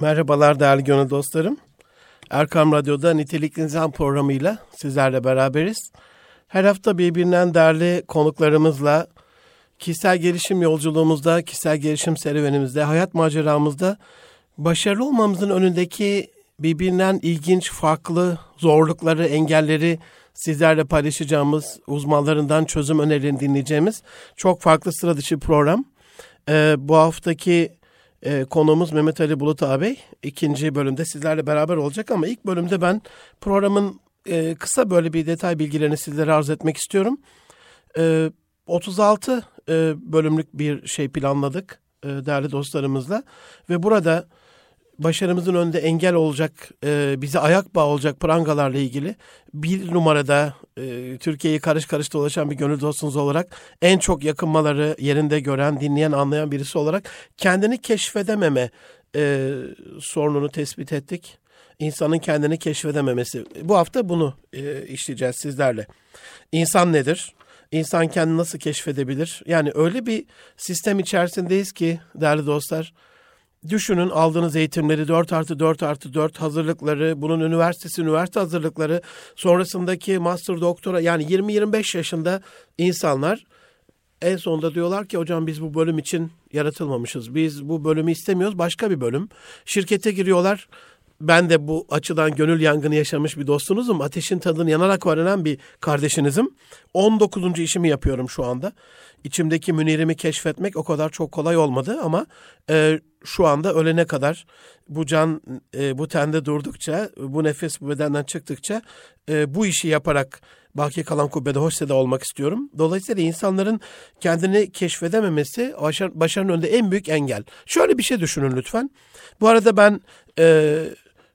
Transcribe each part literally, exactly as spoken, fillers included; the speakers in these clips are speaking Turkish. Merhabalar değerli gönül dostlarım. Erkam Radyo'da Nitelikli İnsan programıyla sizlerle beraberiz. Her hafta birbirinden değerli konuklarımızla kişisel gelişim yolculuğumuzda, kişisel gelişim serüvenimizde, hayat maceramızda başarılı olmamızın önündeki birbirinden ilginç, farklı zorlukları, engelleri sizlerle paylaşacağımız, uzmanlarından çözüm önerilerini dinleyeceğimiz çok farklı sıra dışı program. Ee, bu haftaki e, konuğumuz Mehmet Ali Bulut ağabey. İkinci bölümde sizlerle beraber olacak ama ilk bölümde ben programın e, kısa böyle bir detay bilgilerini sizlere arz etmek istiyorum. E, otuz altı e, bölümlük bir şey planladık e, değerli dostlarımızla ve burada başarımızın önünde engel olacak, e, bize ayak bağı olacak prangalarla ilgili bir numarada e, Türkiye'yi karış karış dolaşan bir gönül dostunuz olarak, en çok yakınmaları yerinde gören, dinleyen, anlayan birisi olarak kendini keşfedememe e, sorununu tespit ettik. İnsanın kendini keşfedememesi. Bu hafta bunu e, işleyeceğiz sizlerle. İnsan nedir? İnsan kendini nasıl keşfedebilir? Yani öyle bir sistem içerisindeyiz ki değerli dostlar, düşünün aldığınız eğitimleri, dört artı dört artı dört hazırlıkları, bunun üniversitesi, üniversite hazırlıkları, sonrasındaki master, doktora, yani yirmi yirmi beş yaşında insanlar en sonunda diyorlar ki hocam biz bu bölüm için yaratılmamışız, biz bu bölümü istemiyoruz, başka bir bölüm. Şirkete giriyorlar. Ben de bu açıdan gönül yangını yaşamış bir dostunuzum. Ateşin tadını yanarak öğrenen bir kardeşinizim. on dokuzuncu işimi yapıyorum şu anda. İçimdeki Münir'imi keşfetmek o kadar çok kolay olmadı ama e, şu anda ölene kadar bu can e, bu tende durdukça, bu nefes bu bedenden çıktıkça e, bu işi yaparak baki kalan kubbede hoşseda olmak istiyorum. Dolayısıyla insanların kendini keşfedememesi başar- başarının önünde en büyük engel. Şöyle bir şey düşünün lütfen. Bu arada ben e,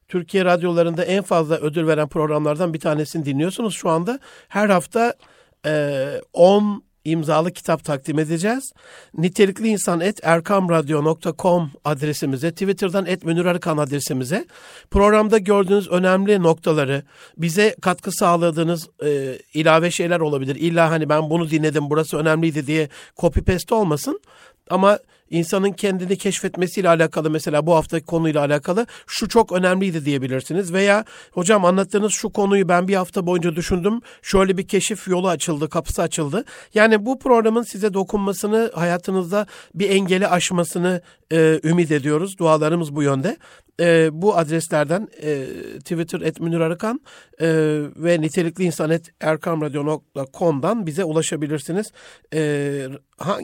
Türkiye radyolarında en fazla ödül veren programlardan bir tanesini dinliyorsunuz şu anda. Her hafta on imzalı kitap takdim edeceğiz. Nitelikli insan et erkam radyo nokta com adresimize, Twitter'dan et Münir Erkan adresimize, programda gördüğünüz önemli noktaları, bize katkı sağladığınız e, ilave şeyler olabilir. İlla hani ben bunu dinledim, burası önemliydi diye copy paste olmasın. Ama insanın kendini keşfetmesiyle alakalı, mesela bu haftaki konuyla alakalı şu çok önemliydi diyebilirsiniz. Veya hocam anlattığınız şu konuyu ben bir hafta boyunca düşündüm, şöyle bir keşif yolu açıldı, kapısı açıldı. Yani bu programın size dokunmasını, hayatınızda bir engeli aşmasını e, ümit ediyoruz. Dualarımız bu yönde. E, bu adreslerden e, Twitter et Münir Arıkan e, ve nitelikli insan et erkam radyo nokta com'dan bize ulaşabilirsiniz. E,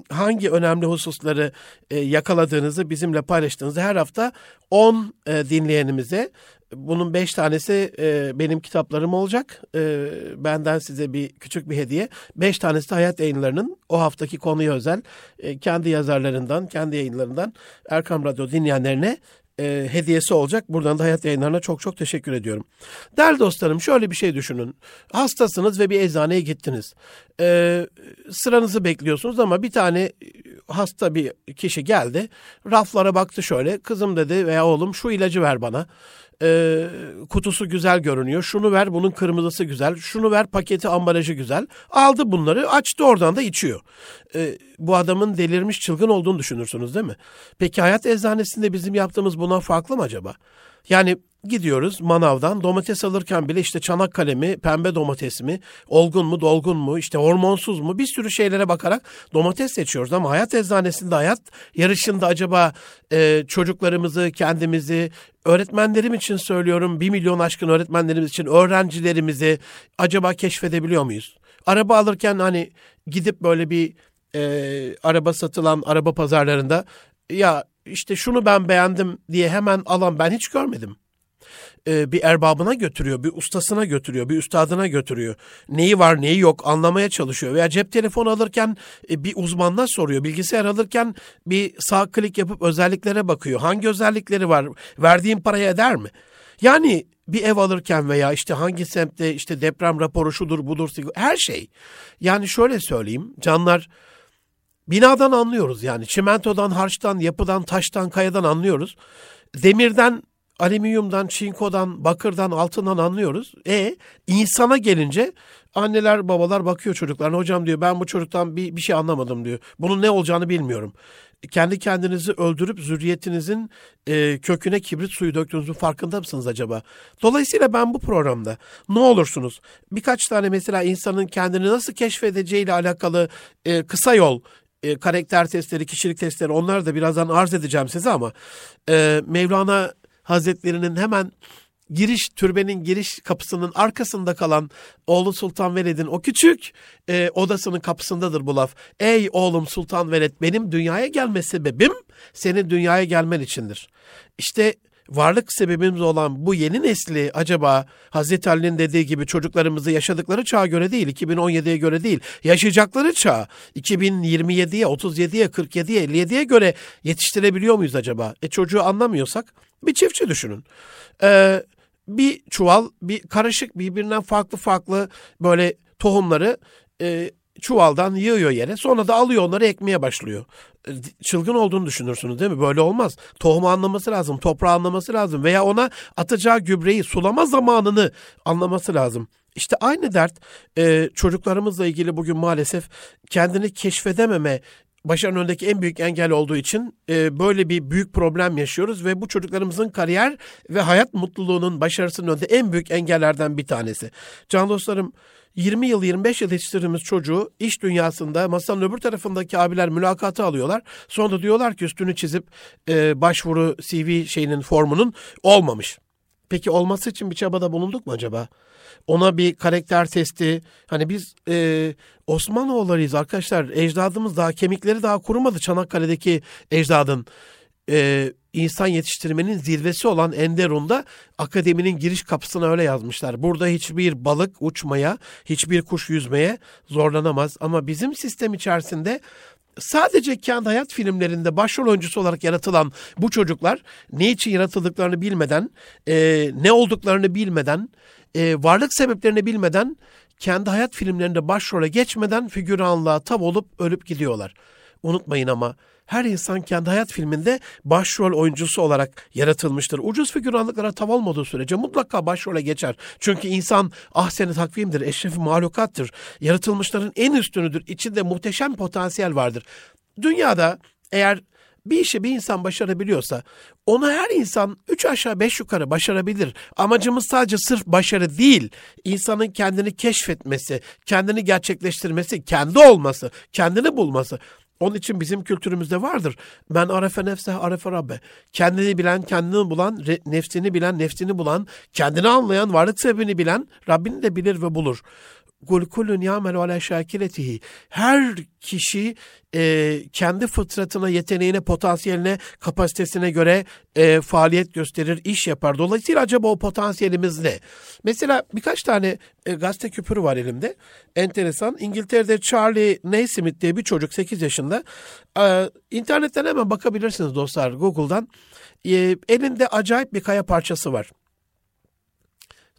hangi önemli hususları e, yakaladığınızı bizimle paylaştığınızı her hafta on e, dinleyenimize, bunun beş tanesi e, benim kitaplarım olacak. E, benden size bir küçük bir hediye. beş tanesi de Hayat Yayınları'nın o haftaki konuya özel e, kendi yazarlarından, kendi yayınlarından Erkam Radyo dinleyenlerine E, hediyesi olacak. Buradan da Hayat Yayınları'na çok çok teşekkür ediyorum. Değerli dostlarım, şöyle bir şey düşünün. Hastasınız ve bir eczaneye gittiniz. E, sıranızı bekliyorsunuz ama bir tane hasta bir kişi geldi. Raflara baktı şöyle. Kızım dedi veya oğlum şu ilacı ver bana. E, kutusu güzel görünüyor. Şunu ver, bunun kırmızısı güzel. Şunu ver, paketi, ambalajı güzel. Aldı bunları, açtı, oradan da içiyor. E, bu adamın delirmiş, çılgın olduğunu düşünürsünüz değil mi? Peki Hayat Eczanesinde bizim yaptığımız bundan farklı mı acaba? Yani gidiyoruz manavdan domates alırken bile işte Çanakkale mi, pembe domates mi, olgun mu, dolgun mu, işte hormonsuz mu, bir sürü şeylere bakarak domates seçiyoruz. Ama Hayat Eczanesinde, hayat yarışında acaba e, çocuklarımızı, kendimizi, öğretmenlerim için söylüyorum, bir milyon aşkın öğretmenlerimiz için, öğrencilerimizi acaba keşfedebiliyor muyuz? Araba alırken hani gidip böyle bir e, araba satılan araba pazarlarında ya işte şunu ben beğendim diye hemen alan ben hiç görmedim. Bir erbabına götürüyor, bir ustasına götürüyor, bir üstadına götürüyor. Neyi var, neyi yok anlamaya çalışıyor. Veya cep telefonu alırken bir uzmanla soruyor. Bilgisayar alırken bir sağ klik yapıp özelliklere bakıyor. Hangi özellikleri var? Verdiğim paraya eder mi? Yani bir ev alırken veya işte hangi semtte işte deprem raporu şudur budur her şey. Yani şöyle söyleyeyim canlar, binadan anlıyoruz yani. Çimentodan, harçtan, yapıdan, taştan, kayadan anlıyoruz. Demirden, alüminyumdan, çinkodan, bakırdan, altından anlıyoruz. E insana gelince anneler, babalar bakıyor çocuklarına. Hocam diyor ben bu çocuktan bir, bir şey anlamadım diyor. Bunun ne olacağını bilmiyorum. kendi kendinizi öldürüp zürriyetinizin e, köküne kibrit suyu döktüğünüzün farkında mısınız acaba? Dolayısıyla ben bu programda ne olursunuz birkaç tane mesela insanın kendini nasıl keşfedeceğiyle alakalı e, kısa yol e, karakter testleri, kişilik testleri, onları da birazdan arz edeceğim size ama e, Mevlana Hazretleri'nin hemen giriş, türbenin giriş kapısının arkasında kalan oğlu Sultan Veled'in o küçük e, odasının kapısındadır bu laf. Ey oğlum Sultan Veled, benim dünyaya gelme sebebim senin dünyaya gelmen içindir. İşte varlık sebebimiz olan bu yeni nesli acaba Hazreti Ali'nin dediği gibi çocuklarımızı yaşadıkları çağa göre değil, iki bin on yediye göre değil, yaşayacakları çağa iki bin yirmi yediye, otuz yediye, kırk yediye, elli yediye göre yetiştirebiliyor muyuz acaba? E çocuğu anlamıyorsak bir çiftçi düşünün. Ee, bir çuval, bir karışık birbirinden farklı farklı böyle tohumları e, çuvaldan yığıyor yere. Sonra da alıyor onları ekmeye başlıyor. Çılgın olduğunu düşünürsünüz değil mi? Böyle olmaz. Tohumu anlaması lazım, toprağı anlaması lazım veya ona atacağı gübreyi, sulama zamanını anlaması lazım. İşte aynı dert e, çocuklarımızla ilgili bugün maalesef kendini keşfedememe başarının önündeki en büyük engel olduğu için e, böyle bir büyük problem yaşıyoruz ve bu çocuklarımızın kariyer ve hayat mutluluğunun başarısının önünde en büyük engellerden bir tanesi. Can dostlarım, yirmi yıl, yirmi beş yıl yetiştirdiğimiz çocuğu iş dünyasında masanın öbür tarafındaki abiler mülakata alıyorlar. Sonra da diyorlar ki üstünü çizip e, başvuru C V şeyinin formunun olmamış. Peki olması için bir çabada bulunduk mu acaba? Ona bir karakter testi, hani biz e, Osmanoğullarıyız arkadaşlar. Ecdadımız daha, kemikleri daha kurumadı Çanakkale'deki ecdadın. E, insan yetiştirmenin zirvesi olan Enderun'da akademinin giriş kapısına öyle yazmışlar. Burada hiçbir balık uçmaya, hiçbir kuş yüzmeye zorlanamaz. Ama bizim sistem içerisinde sadece kendi hayat filmlerinde başrol oyuncusu olarak yaratılan bu çocuklar ne için yaratıldıklarını bilmeden, e, ne olduklarını bilmeden, e, varlık sebeplerini bilmeden, kendi hayat filmlerinde başrole geçmeden figüranlığa tav olup ölüp gidiyorlar. Unutmayın ama her insan kendi hayat filminde başrol oyuncusu olarak yaratılmıştır. Ucuz figüranlıklara tav olmadığı sürece mutlaka başrole geçer. Çünkü insan ahsen-i takvimdir, eşref-i mahlukattır. Yaratılmışların en üstünüdür. İçinde muhteşem potansiyel vardır. Dünyada eğer bir işi bir insan başarabiliyorsa onu her insan üç aşağı beş yukarı başarabilir. Amacımız sadece sırf başarı değil, insanın kendini keşfetmesi, kendini gerçekleştirmesi, kendi olması, kendini bulması. Onun için bizim kültürümüzde vardır. Men arefe nefse arefe rabbe. Kendini bilen, kendini bulan, nefsini bilen, nefsini bulan, kendini anlayan, varlık sebebini bilen, Rabbini de bilir ve bulur. Kul kulun yamelu ala şakiletihi. Her kişi e, kendi fıtratına, yeteneğine, potansiyeline, kapasitesine göre e, faaliyet gösterir, iş yapar. Dolayısıyla acaba o potansiyelimiz ne? Mesela birkaç tane e, gazete küpürü var elimde. Enteresan. İngiltere'de Charlie Naysmith diye bir çocuk sekiz yaşında. E, internetten hemen bakabilirsiniz dostlar, Google'dan. E, elinde acayip bir kaya parçası var.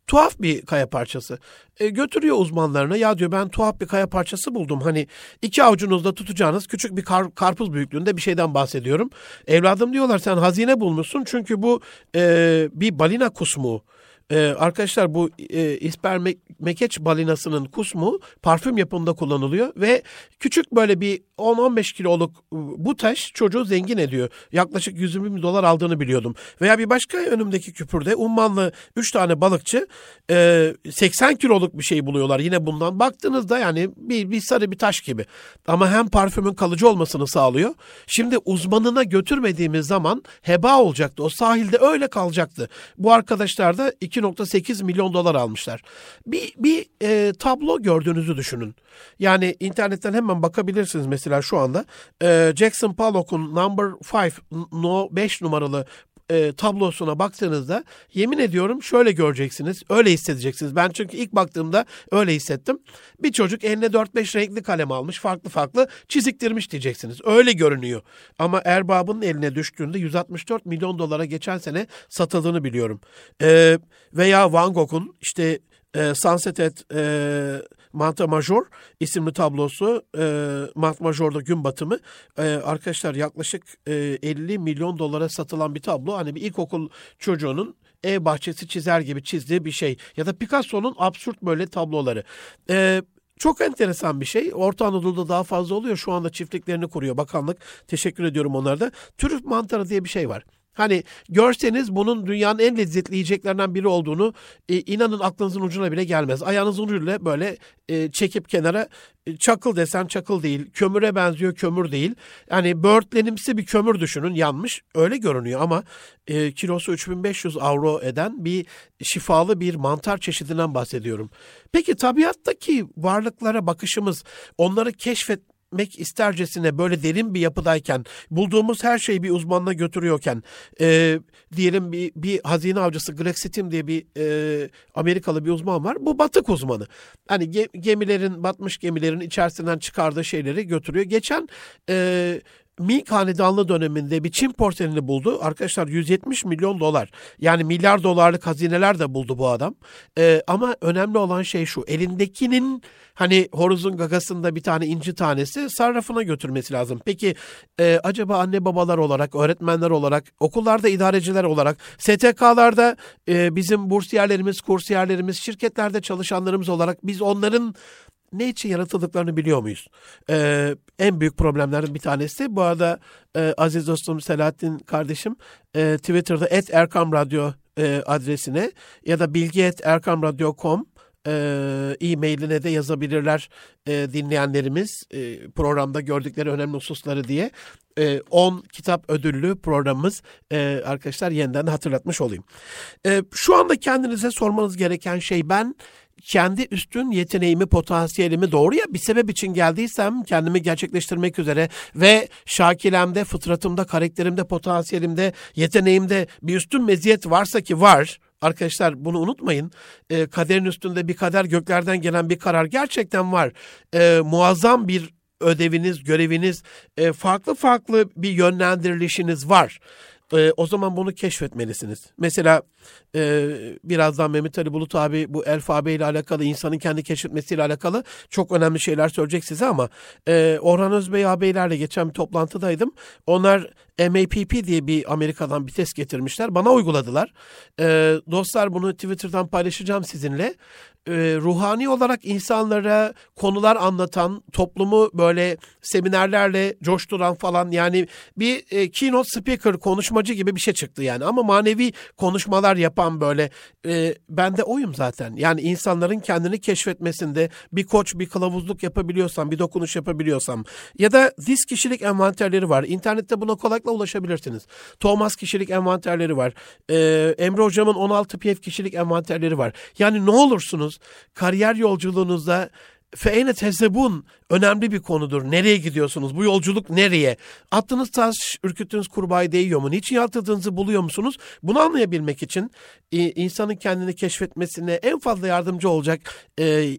Tuhaf bir kaya parçası. E, götürüyor uzmanlarına. Ya diyor, ben tuhaf bir kaya parçası buldum. Hani iki avucunuzda tutacağınız küçük bir kar, karpuz büyüklüğünde bir şeyden bahsediyorum. Evladım diyorlar, sen hazine bulmuşsun. Çünkü bu e, bir balina kusmuğu. E, arkadaşlar bu e, ispermekeç balinasının kusmuğu parfüm yapımında kullanılıyor. Ve küçük böyle bir on on beş kiloluk bu taş çocuğu zengin ediyor. Yaklaşık yüz yirmi bin dolar aldığını biliyordum. Veya bir başka önümdeki küpürde Ummanlı üç tane balıkçı e, seksen kiloluk bir şey buluyorlar. Yine bundan baktığınızda yani bir, bir sarı bir taş gibi. Ama hem parfümün kalıcı olmasını sağlıyor. Şimdi uzmanına götürmediğimiz zaman heba olacaktı. O sahilde öyle kalacaktı. Bu arkadaşlar da iki virgül sekiz milyon dolar almışlar. Bir, bir e, tablo gördüğünüzü düşünün. Yani internetten hemen bakabilirsiniz mesela şu anda. E, Jackson Pollock'un Number Five, No Beş numaralı e, tablosuna baktığınızda yemin ediyorum şöyle göreceksiniz. Öyle hissedeceksiniz. Ben çünkü ilk baktığımda öyle hissettim. Bir çocuk eline dört beş renkli kalem almış. Farklı farklı çiziktirmiş diyeceksiniz. Öyle görünüyor. Ama erbabının eline düştüğünde yüz altmış dört milyon dolara geçen sene satıldığını biliyorum. E, veya Van Gogh'un işte e, Sunset at e, Montmajour isimli tablosu, e, Montmajour'da gün batımı. E, arkadaşlar yaklaşık e, elli milyon dolara satılan bir tablo. Hani bir ilkokul çocuğunun ev bahçesi çizer gibi çizdiği bir şey. Ya da Picasso'nun absürt böyle tabloları. E, Çok enteresan bir şey. Orta Anadolu'da daha fazla oluyor. Şu anda çiftliklerini kuruyor bakanlık. Teşekkür ediyorum onlarda. Trüf mantarı diye bir şey var. Hani görseniz bunun dünyanın en lezzetli yiyeceklerinden biri olduğunu e, inanın aklınızın ucuna bile gelmez. Ayağınızın ucuyla böyle e, çekip kenara e, çakıl desen çakıl değil, kömüre benziyor kömür değil. Yani böğürtlenimsi bir kömür düşünün, yanmış öyle görünüyor ama e, kilosu üç bin beş yüz avro eden bir şifalı bir mantar çeşidinden bahsediyorum. Peki tabiattaki varlıklara bakışımız, onları keşfet mek istercesine böyle derin bir yapıdayken, bulduğumuz her şeyi bir uzmanına götürüyorken, e, diyelim bir, bir hazine avcısı Gregsitim diye bir e, Amerikalı bir uzman var. Bu batık uzmanı. Hani gemilerin, batmış gemilerin içerisinden çıkardığı şeyleri götürüyor. Geçen e, Ming Hanedanlığı döneminde bir Çin porselenini buldu. Arkadaşlar yüz yetmiş milyon dolar. Yani milyar dolarlık hazineler de buldu bu adam. Ee, ama önemli olan şey şu. Elindekinin hani horozun gagasında bir tane inci tanesi sarrafına götürmesi lazım. Peki e, acaba anne babalar olarak, öğretmenler olarak, okullarda idareciler olarak, S T K'larda e, bizim bursiyerlerimiz, kursiyerlerimiz, şirketlerde çalışanlarımız olarak biz onların ne için yaratıldıklarını biliyor muyuz? Ee, en büyük problemlerin bir tanesi. Bu arada e, aziz dostum Selahattin kardeşim e, Twitter'da et Erkam Radyo e, adresine ya da bilgi et erkamradyo nokta com e-mailine de yazabilirler e, dinleyenlerimiz e, programda gördükleri önemli hususları diye. on kitap ödüllü programımız e, arkadaşlar, yeniden hatırlatmış olayım. E, şu anda kendinize sormanız gereken şey, ben kendi üstün yeteneğimi, potansiyelimi doğruya bir sebep için geldiysem kendimi gerçekleştirmek üzere ve şakilemde, fıtratımda, karakterimde, potansiyelimde, yeteneğimde bir üstün meziyet varsa ki var. Arkadaşlar bunu unutmayın. E, kaderin üstünde bir kader, göklerden gelen bir karar gerçekten var. E, muazzam bir ödeviniz, göreviniz, e, farklı farklı bir yönlendirilişiniz var. E, o zaman bunu keşfetmelisiniz. Mesela e, birazdan Mehmet Ali Bulut abi bu elfabe ile alakalı, insanın kendi keşfetmesiyle alakalı çok önemli şeyler söyleyecek size ama e, Orhan Özbey ağabeylerle geçen bir toplantıdaydım. Onlar M A P P diye bir Amerika'dan bir test getirmişler. Bana uyguladılar. E, dostlar bunu Twitter'dan paylaşacağım sizinle. E, ruhani olarak insanlara konular anlatan, toplumu böyle seminerlerle coşturan falan, yani bir e, keynote speaker, konuşmacı gibi bir şey çıktı yani. Ama manevi konuşmalar yapan böyle. E, ben de oyum zaten. Yani insanların kendini keşfetmesinde bir koç, bir kılavuzluk yapabiliyorsam, bir dokunuş yapabiliyorsam ya da disk kişilik envanterleri var. İnternette buna kolay ulaşabilirsiniz. Thomas kişilik envanterleri var. Ee, Emre hocamın on altı P F kişilik envanterleri var. Yani ne olursunuz kariyer yolculuğunuzda fe'eyne tezebun önemli bir konudur. Nereye gidiyorsunuz? Bu yolculuk nereye? Attığınız taş, ürküttüğünüz kurbağa değiyor mu? Niçin yatıldığınızı buluyor musunuz? Bunu anlayabilmek için insanın kendini keşfetmesine en fazla yardımcı olacak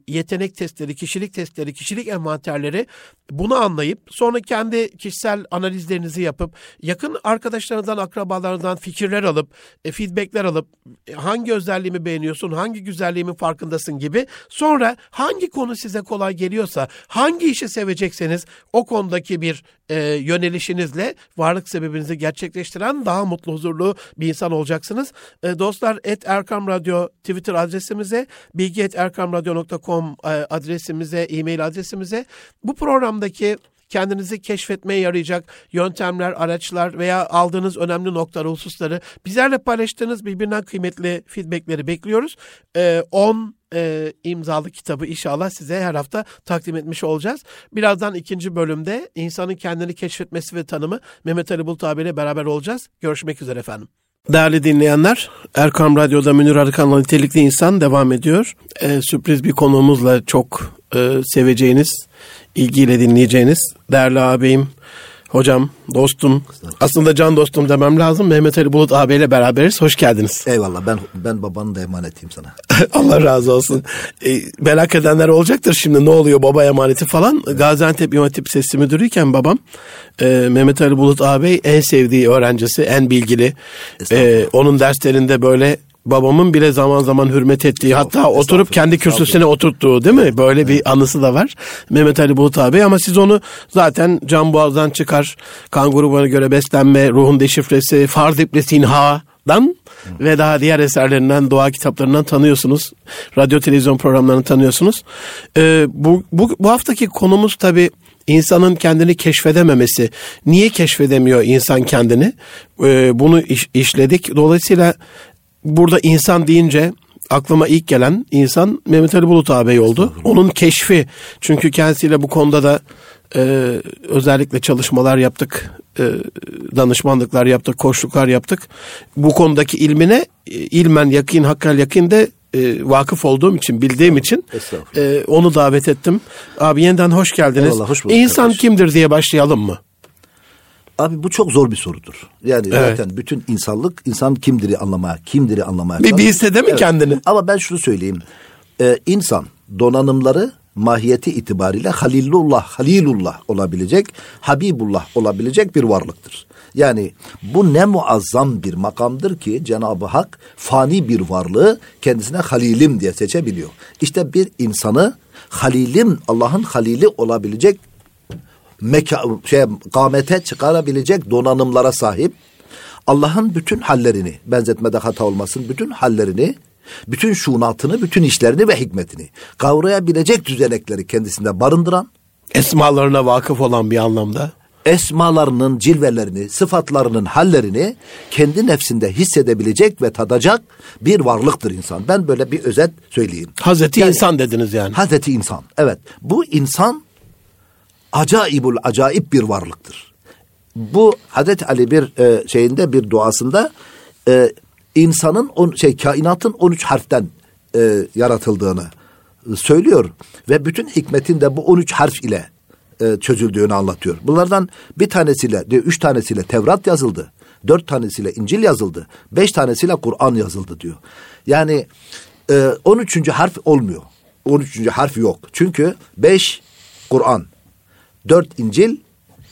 yetenek testleri, kişilik testleri, kişilik envanterleri, bunu anlayıp sonra kendi kişisel analizlerinizi yapıp yakın arkadaşlarınızdan, akrabalarınızdan fikirler alıp, feedbackler alıp hangi özelliğimi beğeniyorsun, hangi güzelliğimin farkındasın gibi, sonra hangi konu size kolay geliyorsa, hangi işi sevecekseniz o konudaki bir e, yönelişinizle varlık sebebinizi gerçekleştiren daha mutlu, huzurlu bir insan olacaksınız. E, dostlar, et Erkam Radyo Twitter adresimize, bilgi et erkamradyo nokta com adresimize, e-mail adresimize bu programdaki kendinizi keşfetmeye yarayacak yöntemler, araçlar veya aldığınız önemli noktaları, hususları, bizlerle paylaştığınız birbirinden kıymetli feedbackleri bekliyoruz. on e, imzalı kitabı inşallah size her hafta takdim etmiş olacağız. Birazdan ikinci bölümde insanın kendini keşfetmesi ve tanımı Mehmet Ali Bulut abiyle beraber olacağız. Görüşmek üzere efendim. Değerli dinleyenler, Erkam Radyo'da Münir Erkan'la Nitelikli İnsan devam ediyor. Ee, sürpriz bir konuğumuzla çok e, seveceğiniz, ilgiyle dinleyeceğiniz değerli ağabeyim, hocam, dostum, aslında can dostum demem lazım, Mehmet Ali Bulut ağabeyle beraberiz. Hoş geldiniz. Eyvallah, ben ben babanı da emanetiyim sana. Allah razı olsun. E, merak edenler olacaktır şimdi, ne oluyor baba emaneti falan. Evet. Gaziantep Yonatip Sesi müdürüyken babam, e, Mehmet Ali Bulut ağabey en sevdiği öğrencisi, en bilgili. E, onun derslerinde böyle babamın bile zaman zaman hürmet ettiği, hatta oturup kendi kürsüsüne oturttuğu, değil mi? Böyle bir anısı da var Mehmet Ali Bulut abi, ama siz onu zaten can boğazdan çıkar, kan grubuna göre beslenme, ruhun deşifresi, farz iplesi inha Herat'tan ve daha diğer eserlerinden, dua kitaplarından tanıyorsunuz. Radyo televizyon programlarını tanıyorsunuz. Ee, bu, bu, bu haftaki konumuz tabii insanın kendini keşfedememesi. Niye keşfedemiyor insan kendini? Ee, bunu iş, işledik. Dolayısıyla burada insan deyince aklıma ilk gelen insan Mehmet Ali Bulut ağabey oldu. Onun keşfi. Çünkü kendisiyle bu konuda da e, özellikle çalışmalar yaptık, e, danışmanlıklar yaptık, koçluklar yaptık. Bu konudaki ilmine e, ilmen yakın, hakkal yakın de e, vakıf olduğum için, bildiğim için e, onu davet ettim. Abi yeniden hoş geldiniz. Eyvallah, hoş bulduk. İnsan kardeş kimdir diye başlayalım mı? Abi bu çok zor bir sorudur. Yani evet, zaten bütün insanlık, insan kimdir'i anlamaya, kimdir'i anlamaya... Bir bilse de mi evet, kendini? Ama ben şunu söyleyeyim. Ee, insan donanımları, mahiyeti itibariyle Halilullah, Halilullah olabilecek, Habibullah olabilecek bir varlıktır. Yani bu ne muazzam bir makamdır ki Cenab-ı Hak fani bir varlığı kendisine Halilim diye seçebiliyor. İşte bir insanı Halilim, Allah'ın Halili olabilecek, Meka- şey, kâmete çıkarabilecek donanımlara sahip, Allah'ın bütün hallerini, benzetmede hata olmasın, bütün hallerini, bütün şunatını, bütün işlerini ve hikmetini kavrayabilecek düzenekleri kendisinde barındıran, esmalarına vakıf olan bir anlamda, esmalarının cilvelerini, sıfatlarının hallerini kendi nefsinde hissedebilecek ve tadacak bir varlıktır insan. Ben böyle bir özet söyleyeyim. Hazreti yani, insan dediniz yani. Hazreti insan, evet. Bu insan acayibul acayip bir varlıktır. Bu Hazreti Ali bir e, şeyinde, bir duasında e, insanın on, şey kainatın on üç harften e, yaratıldığını söylüyor ve bütün hikmetin de bu on üç harf ile e, çözüldüğünü anlatıyor. Bunlardan bir tanesiyle, üç tanesiyle Tevrat yazıldı, dört tanesiyle İncil yazıldı, beş tanesiyle Kur'an yazıldı diyor. Yani e, on üçüncü harf olmuyor. on üçüncü harf yok. Çünkü beş Kur'an, dört İncil,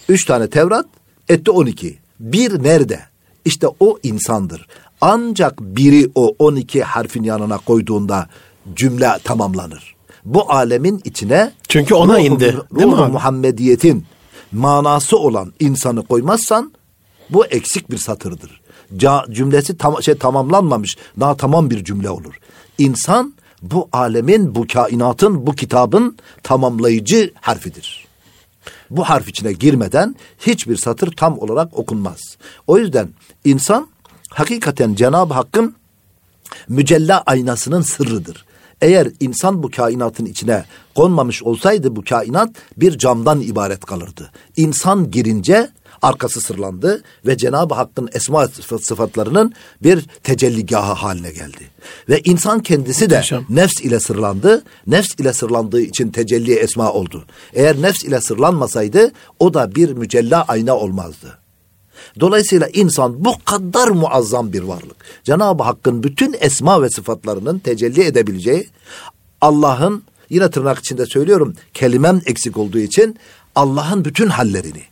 üç tane Tevrat etti on iki. Bir nerede? İşte o insandır. Ancak biri o on iki harfin yanına koyduğunda cümle tamamlanır. Bu alemin içine, çünkü ona ruh, indi. Ruh Muhammediyetin manası olan insanı koymazsan bu eksik bir satırdır. Cümlesi tam, şey tamamlanmamış, daha tamam bir cümle olur. İnsan bu alemin, bu kainatın, bu kitabın tamamlayıcı harfidir. Bu harf içine girmeden hiçbir satır tam olarak okunmaz. O yüzden insan hakikaten Cenab-ı Hakk'ın mücella aynasının sırrıdır. Eğer insan bu kainatın içine konmamış olsaydı bu kainat bir camdan ibaret kalırdı. İnsan girince arkası sırlandı ve Cenab-ı Hakk'ın esma sıfatlarının bir tecelligahı haline geldi. Ve insan kendisi de nefs ile sırlandı. Nefs ile sırlandığı için tecelli esma oldu. Eğer nefs ile sırlanmasaydı o da bir mücella ayna olmazdı. Dolayısıyla insan bu kadar muazzam bir varlık. Cenab-ı Hakk'ın bütün esma ve sıfatlarının tecelli edebileceği, Allah'ın, yine tırnak içinde söylüyorum, kelimem eksik olduğu için, Allah'ın bütün hallerini,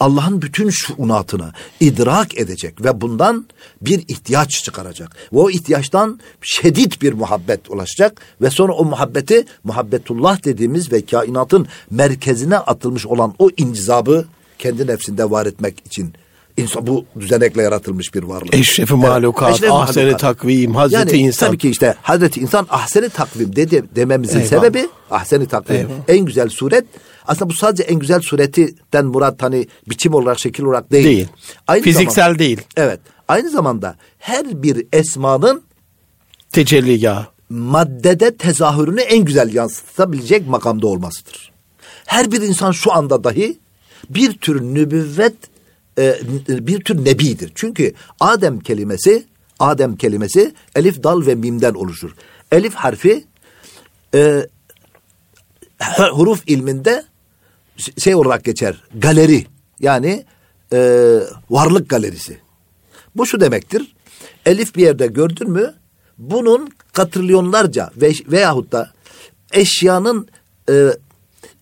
Allah'ın bütün şuunatını idrak edecek ve bundan bir ihtiyaç çıkaracak. Ve o ihtiyaçtan şedid bir muhabbet ulaşacak ve sonra o muhabbeti, muhabbetullah dediğimiz ve kainatın merkezine atılmış olan o incizabı kendi nefsinde var etmek için. İnsan bu düzenekle yaratılmış bir varlık. Eşref-i mahlukat, evet, Eşref-i ahsen-i mahlukat, takvim, Hazreti yani, insan. Tabii ki işte Hazreti insan ahsen-i takvim dedi, dememizin eyvallah, sebebi ahsen-i takvim. Eyvallah. En güzel suret. Aslında bu sadece en güzel suretinden murat hani biçim olarak, şekil olarak değil. Değil. Aynı fiziksel zamanda, değil. Evet. Aynı zamanda her bir esmanın tecelligahı, maddede tezahürünü en güzel yansıtabilecek makamda olmasıdır. Her bir insan şu anda dahi bir tür nübüvvet, Ee, bir tür nebidir. Çünkü Adem kelimesi, Adem kelimesi elif, dal ve mimden oluşur. Elif harfi e, huruf ilminde şey olarak geçer. Galeri. Yani e, varlık galerisi. Bu şu demektir. Elif bir yerde gördün mü bunun katrilyonlarca ve, veyahut da eşyanın e,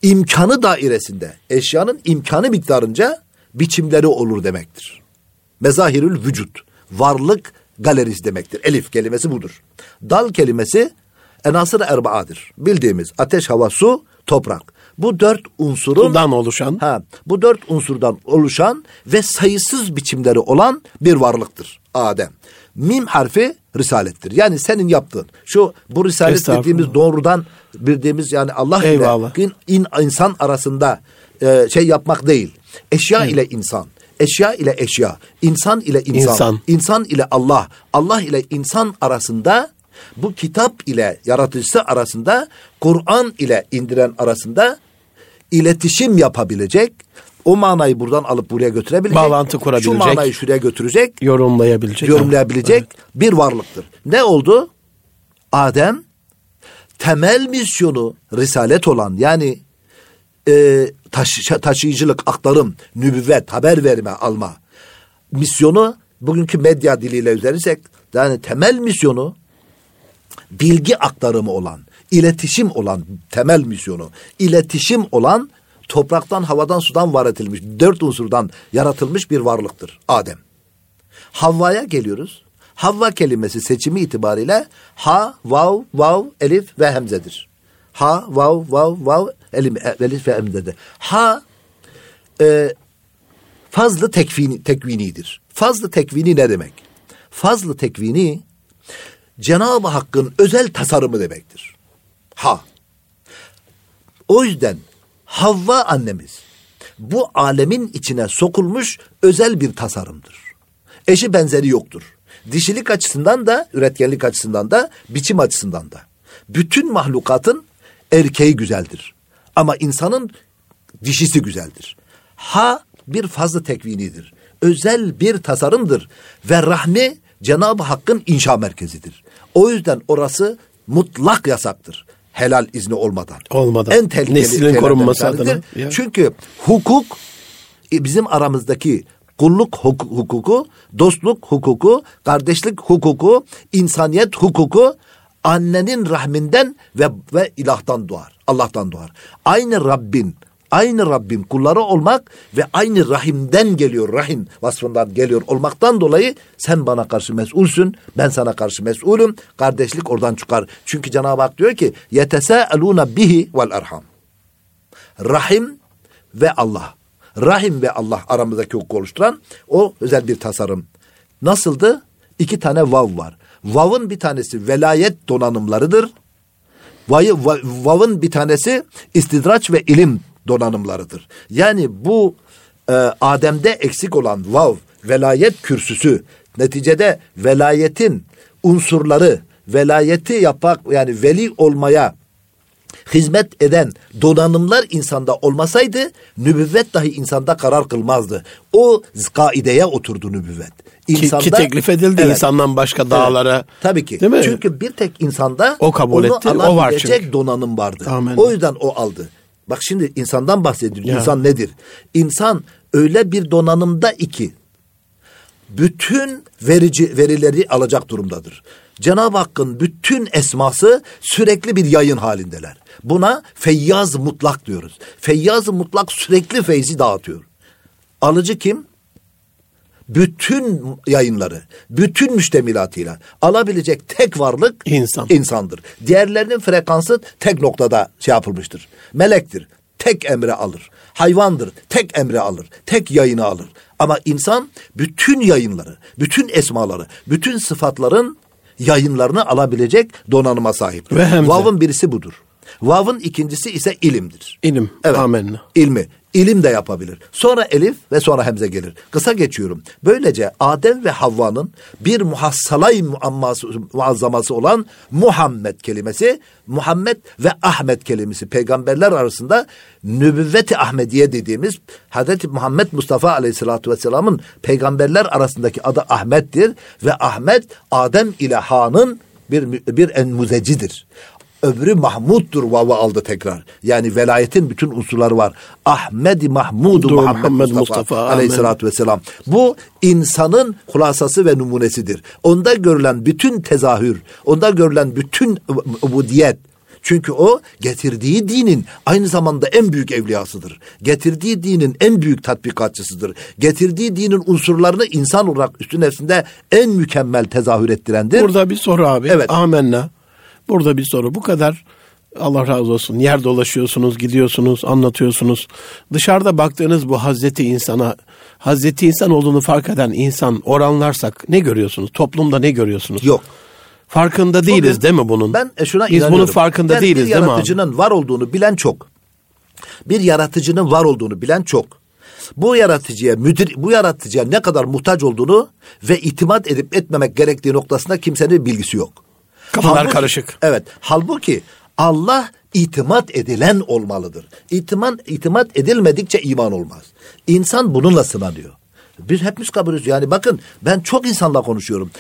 imkanı dairesinde, eşyanın imkanı miktarınca biçimleri olur demektir. Mezahirül vücut, varlık galerisi demektir. Elif kelimesi budur. Dal kelimesi enasır erbaadır. Bildiğimiz ateş, hava, su, toprak. Bu dört unsurun dan oluşan, ha, bu dört unsurdan oluşan ve sayısız biçimleri olan bir varlıktır Adem. mim harfi risalettir. Yani senin yaptığın şu bu risalet dediğimiz doğrudan bildiğimiz yani Allah Eyvallah. ile in, insan arasında e, şey yapmak değil. Eşya Hı. ile insan, eşya ile eşya, insan ile insan, insan, insan ile Allah, Allah ile insan arasında bu kitap ile yaratıcısı arasında, Kur'an ile indiren arasında iletişim yapabilecek, o manayı buradan alıp buraya götürebilecek, bağlantı kurabilecek, şu manayı şuraya götürecek, yorumlayabilecek, yorumlayabilecek evet. bir varlıktır. Ne oldu? Adem temel misyonu risalet olan yani e, taşı, taşıyıcılık, aktarım, nübüvvet, haber verme, alma misyonu bugünkü medya diliyle üzerirsek yani temel misyonu bilgi aktarımı olan, iletişim olan temel misyonu, iletişim olan topraktan, havadan, sudan var edilmiş, dört unsurdan yaratılmış bir varlıktır Adem. Havva'ya geliyoruz. Havva kelimesi seçimi itibariyle ha, vav, vav, elif ve hemzedir. Ha, vav, vav, vav, elif, elif ve hemzedir. Ha, e, fazlı tekvini, tekvinidir. Fazlı tekvini ne demek? Fazlı tekvini Cenab-ı Hakk'ın özel tasarımı demektir. Ha. O yüzden Havva annemiz bu alemin içine sokulmuş özel bir tasarımdır. Eşi benzeri yoktur. Dişilik açısından da, üretkenlik açısından da, biçim açısından da. Bütün mahlukatın erkeği güzeldir. Ama insanın dişisi güzeldir. Ha bir fazlı tekvinidir. Özel bir tasarımdır. Ve rahmi Cenab-ı Hakk'ın inşa merkezidir. O yüzden orası mutlak yasaktır. Helal izni olmadan. Olmadan. En tehlikeli. Neslin korunması adına. Ya. Çünkü hukuk bizim aramızdaki kulluk hukuku, dostluk hukuku, kardeşlik hukuku, insaniyet hukuku annenin rahminden ve, ve ilahtan doğar. Allah'tan doğar. Aynı Rabbin, aynı Rabbin kulları olmak ve aynı rahimden geliyor, rahim vasfından geliyor olmaktan dolayı sen bana karşı mesulsün, ben sana karşı mesulüm, kardeşlik oradan çıkar. Çünkü Cenab-ı Hak diyor ki yetesâelûne bihi vel erham. Rahim ve Allah. Rahim ve Allah aramızdaki hukuku oluşturan o özel bir tasarım. Nasıldı? İki tane vav var. Vav'ın bir tanesi velayet donanımlarıdır. Vav'ın bir tanesi istidraç ve ilim donanımlarıdır. Yani bu e, Adem'de eksik olan vav, velayet kürsüsü, neticede velayetin unsurları, velayeti yapak yani veli olmaya hizmet eden donanımlar insanda olmasaydı nübüvvet dahi insanda karar kılmazdı. O kaideye oturdu nübüvvet. İnsanda, ki, ki teklif edildi evet, insandan başka dağlara. Evet, tabii ki. Değil mi? Çünkü bir tek insanda o kabul onu etti, o var çünkü. Donanım vardı. Amen. O yüzden o aldı. Bak şimdi insandan bahsediyoruz. İnsan nedir? İnsan öyle bir donanımda iki. Bütün verici verileri alacak durumdadır. Cenab-ı Hakk'ın bütün esması sürekli bir yayın halindeler. Buna feyyaz mutlak diyoruz. Feyyaz mutlak sürekli feyzi dağıtıyor. Alıcı kim? Bütün yayınları, bütün müştemilatıyla alabilecek tek varlık İnsan. insandır. Diğerlerinin frekansı tek noktada şey yapılmıştır. Melektir, tek emre alır. Hayvandır, tek emre alır. Tek yayını alır. Ama insan bütün yayınları, bütün esmaları, bütün sıfatların yayınlarını alabilecek donanıma sahiptir. Vav'ın birisi budur. Vav'ın ikincisi ise ilimdir. İlim, evet. Amenna. İlmi. İlim de yapabilir. Sonra elif ve sonra hemze gelir. Kısa geçiyorum. Böylece Adem ve Havva'nın bir muhassalay muazzaması olan Muhammed kelimesi, Muhammed ve Ahmet kelimesi peygamberler arasında nübüvvet-i Ahmediye dediğimiz Hazreti Muhammed Mustafa Aleyhisselatü Vesselam'ın peygamberler arasındaki adı Ahmet'tir ve Ahmet Adem ile Han'ın bir bir enmuzecidir. Öbürü Mahmud'dur vav'ı aldı tekrar. Yani velayetin bütün unsurları var. Ahmed-i Mahmud'u Muhammed, Muhammed Mustafa aleyhissalatü vesselam. Bu insanın hulasası ve numunesidir. Onda görülen bütün tezahür, onda görülen bütün ubudiyet. Çünkü o getirdiği dinin aynı zamanda en büyük evliyasıdır. Getirdiği dinin en büyük tatbikatçısıdır. Getirdiği dinin unsurlarını insan olarak üstün nefsinde en mükemmel tezahür ettirendir. Burada bir soru abi. Evet. Amenna. Burada bir soru. Bu kadar Allah razı olsun. Yer dolaşıyorsunuz, gidiyorsunuz, anlatıyorsunuz. Dışarıda baktığınız bu Hazreti insana, Hazreti insan olduğunu fark eden insan oranlarsak ne görüyorsunuz? Toplumda ne görüyorsunuz? Yok. Farkında değiliz Tabii. değil mi bunun? Ben şuna Biz inanıyorum. Bunun farkında ben değiliz değil mi? Bir yaratıcının var olduğunu bilen çok. Bir yaratıcının var olduğunu bilen çok. Bu yaratıcıya, müdür, bu yaratıcıya ne kadar muhtaç olduğunu ve itimat edip etmemek gerektiği noktasında kimsenin bilgisi yok. Kafalar halbuki, karışık. Evet. Halbuki Allah itimat edilen olmalıdır. İtimat, itimat edilmedikçe iman olmaz. İnsan bununla sınanıyor. Biz hepimiz kabulüz. Yani bakın ben çok insanla konuşuyorum.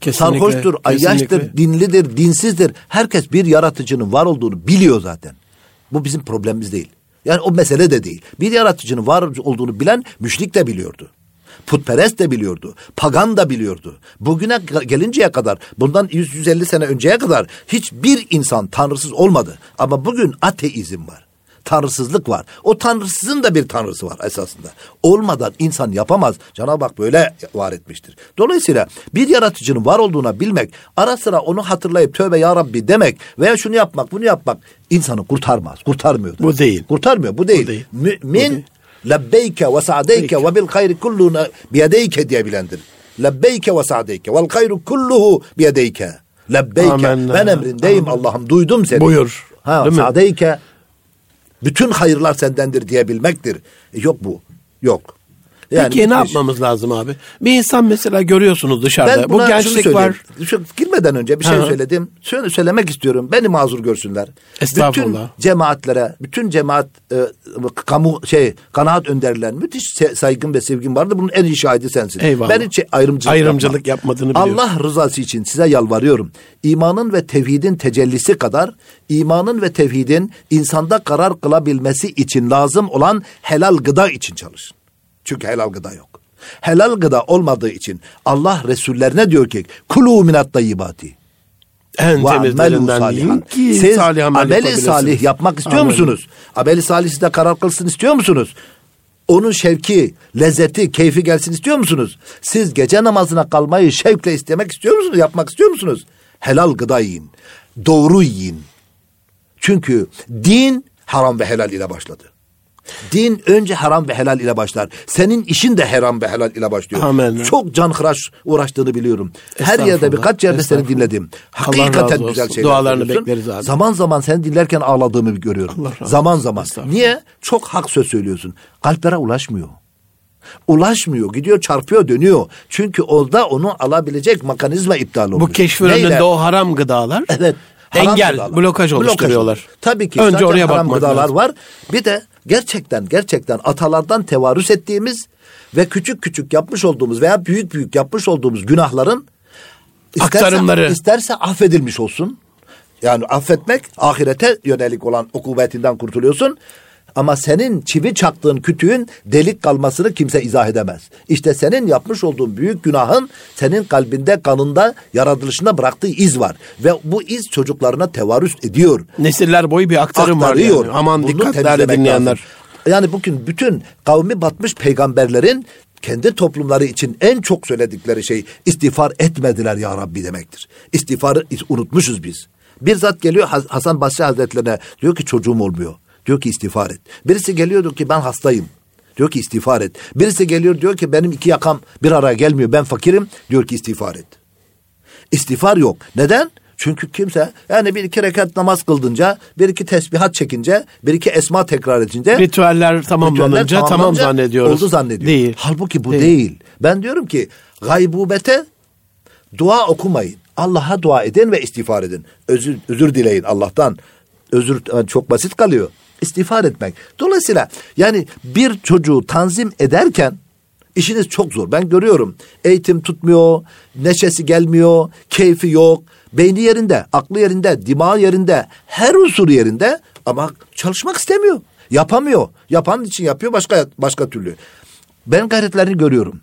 Kesinlikle, sarhoştur, ayyaştır, kesinlikle. Dinlidir, dinsizdir. Herkes bir yaratıcının var olduğunu biliyor zaten. Bu bizim problemimiz değil. Yani o mesele de değil. Bir yaratıcının var olduğunu bilen müşrik de biliyordu. Putperest de biliyordu. Pagan da biliyordu. Bugüne gelinceye kadar, bundan yüz elli sene önceye kadar hiçbir insan tanrısız olmadı. Ama bugün ateizm var. Tanrısızlık var. O tanrısızın da bir tanrısı var esasında. Olmadan insan yapamaz. Cenab-ı Hak böyle var etmiştir. Dolayısıyla bir yaratıcının var olduğuna bilmek, ara sıra onu hatırlayıp tövbe ya Rabbi demek veya şunu yapmak, bunu yapmak insanı kurtarmaz. Kurtarmıyor. Bu değil. Kurtarmıyor. Bu değil. Bu değil. Mümin labbeyke ve sa'deyke ve bil hayri kulluhu biyedeyke diyebilendir. Labbeyke ve sa'deyke vel hayru kulluhu biyedeyke. Labbeyke. Ben emrindeyim Allah'ım. Duydum seni. Buyur. Ha, sa'deyke. Bütün hayırlar sendendir diyebilmektir. E yok bu. Yok. Yani peki ne yapmamız şey... lazım abi? Bir insan mesela görüyorsunuz dışarıda. Bu gençlik var. Şu, girmeden önce bir şey Hı-hı. söyledim. Söyle, söylemek istiyorum. Beni mazur görsünler. Estağfurullah. Bütün cemaatlere, bütün cemaat e, kamu şey kanaat önderlerine müthiş saygım ve sevgim vardı. Bunun en iyi şahidi sensin. Eyvallah. Ben hiç ayrımcılık, ayrımcılık yapmadığını biliyorum. Allah rızası için size yalvarıyorum. İmanın ve tevhidin tecellisi kadar imanın ve tevhidin insanda karar kılabilmesi için lazım olan helal gıda için çalışın. Çünkü helal gıda yok. Helal gıda olmadığı için Allah Resullerine diyor ki kulû minat tayyibâti. En temizlerinden yiyin ki siz ameli salih, salih yapmak istiyor Amen. musunuz? Ameli salih size karar kılsın istiyor musunuz? Onun şevki, lezzeti, keyfi gelsin istiyor musunuz? Siz gece namazına kalmayı şevkle istemek istiyor musunuz? Yapmak istiyor musunuz? Helal gıda yiyin. Doğru yiyin. Çünkü din haram ve helal ile başladı. Din önce haram ve helal ile başlar. Senin işin de haram ve helal ile başlıyor. Amen. Çok canhıraş uğraştığını biliyorum. Her yerde birkaç yerde seni dinledim. Hakikaten güzel şeyler. Dualarını bekleriz abi. Zaman zaman seni dinlerken ağladığımı görüyorum. Zaman zaman. Niye? Çok hak söz söylüyorsun. Kalplere ulaşmıyor. Ulaşmıyor, gidiyor, çarpıyor, dönüyor. Çünkü orada onu alabilecek mekanizma iptal oluyor. Bu keşfin önünde o haram gıdalar. Evet. Haram engel, gıdalar. Blokaj oluşturuyorlar. Blokaj. Tabii ki. Önce oraya haram gıdalar lazım. Var. Bir de gerçekten gerçekten atalardan tevarüs ettiğimiz ve küçük küçük yapmış olduğumuz veya büyük büyük yapmış olduğumuz günahların aktarımları isterse, isterse affedilmiş olsun. Yani affetmek ahirete yönelik olan ukubetinden kurtuluyorsun. Ama senin çivi çaktığın kütüğün delik kalmasını kimse izah edemez. İşte senin yapmış olduğun büyük günahın senin kalbinde, kanında, yaratılışında bıraktığı iz var. Ve bu iz çocuklarına tevarüs ediyor. Nesiller boyu bir aktarım Aktarıyor. var. Yani. Aman bunu dikkatlerle dinleyenler. Lazım. Yani bugün bütün kavmi batmış peygamberlerin kendi toplumları için en çok söyledikleri şey istiğfar etmediler ya Rabbi demektir. İstiğfarı unutmuşuz biz. Bir zat geliyor Hasan Basri Hazretlerine diyor ki çocuğum olmuyor. Diyor ki istiğfar et. Birisi geliyordu ki ben hastayım. Diyor ki istiğfar et. Birisi geliyor diyor ki benim iki yakam bir araya gelmiyor. Ben fakirim. Diyor ki istiğfar et. İstiğfar yok. Neden? Çünkü kimse yani bir iki rekat namaz kıldınca, bir iki tesbihat çekince, bir iki esma tekrar edince. Ritüeller tamamlanınca, ritüeller tamam zannediyoruz. Oldu zannediyor. Değil. Halbuki bu değil. değil. Ben diyorum ki gaybubete dua okumayın. Allah'a dua edin ve istiğfar edin. Özür, özür dileyin Allah'tan. Özür çok basit kalıyor. İstiğfar etmek. Dolayısıyla yani bir çocuğu tanzim ederken işiniz çok zor. Ben görüyorum. Eğitim tutmuyor, neşesi gelmiyor, keyfi yok. Beyni yerinde, aklı yerinde, dimağı yerinde, her unsuru yerinde ama çalışmak istemiyor. Yapamıyor. Yapan için yapıyor başka başka türlü. Ben gayretlerini görüyorum.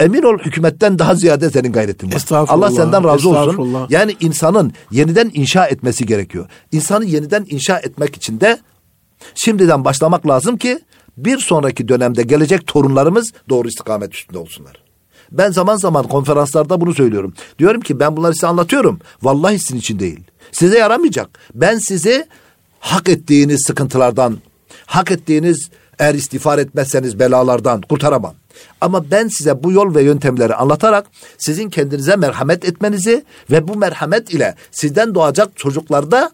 Emin ol hükümetten daha ziyade senin gayretin var. Allah senden razı olsun. Yani insanın yeniden inşa etmesi gerekiyor. İnsanı yeniden inşa etmek için de şimdiden başlamak lazım ki bir sonraki dönemde gelecek torunlarımız doğru istikamet üstünde olsunlar. Ben zaman zaman konferanslarda bunu söylüyorum. Diyorum ki ben bunları size anlatıyorum. Vallahi sizin için değil. Size yaramayacak. Ben sizi hak ettiğiniz sıkıntılardan, hak ettiğiniz eğer istiğfar etmezseniz belalardan kurtaramam. Ama ben size bu yol ve yöntemleri anlatarak sizin kendinize merhamet etmenizi ve bu merhamet ile sizden doğacak çocuklarda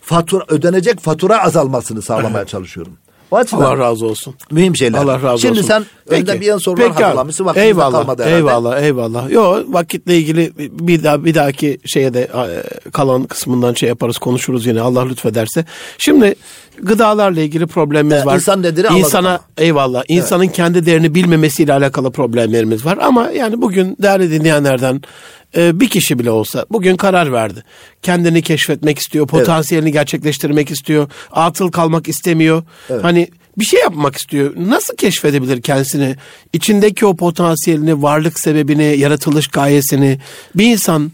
fatura, ödenecek fatura azalmasını sağlamaya çalışıyorum. Allah razı olsun. Mühim şeyler. Allah razı Şimdi olsun. Şimdi sen önde bir yan sorular hazırlamışsın. Vaktimiz eyvallah, kalmadı herhalde. Eyvallah, eyvallah. Yo, vakitle ilgili bir daha bir dahaki şeye de kalan kısmından şey yaparız, konuşuruz yine. Allah lütfederse. Şimdi gıdalarla ilgili problemimiz ee, var. İnsan nedir? İnsana eyvallah. İnsanın evet. kendi değerini bilmemesiyle alakalı problemlerimiz var. Ama yani bugün değerli dinleyenlerden bir kişi bile olsa bugün karar verdi. Kendini keşfetmek istiyor, potansiyelini evet. gerçekleştirmek istiyor, atıl kalmak istemiyor. Evet. Hani bir şey yapmak istiyor. Nasıl keşfedebilir kendisini? İçindeki o potansiyelini, varlık sebebini, yaratılış gayesini bir insan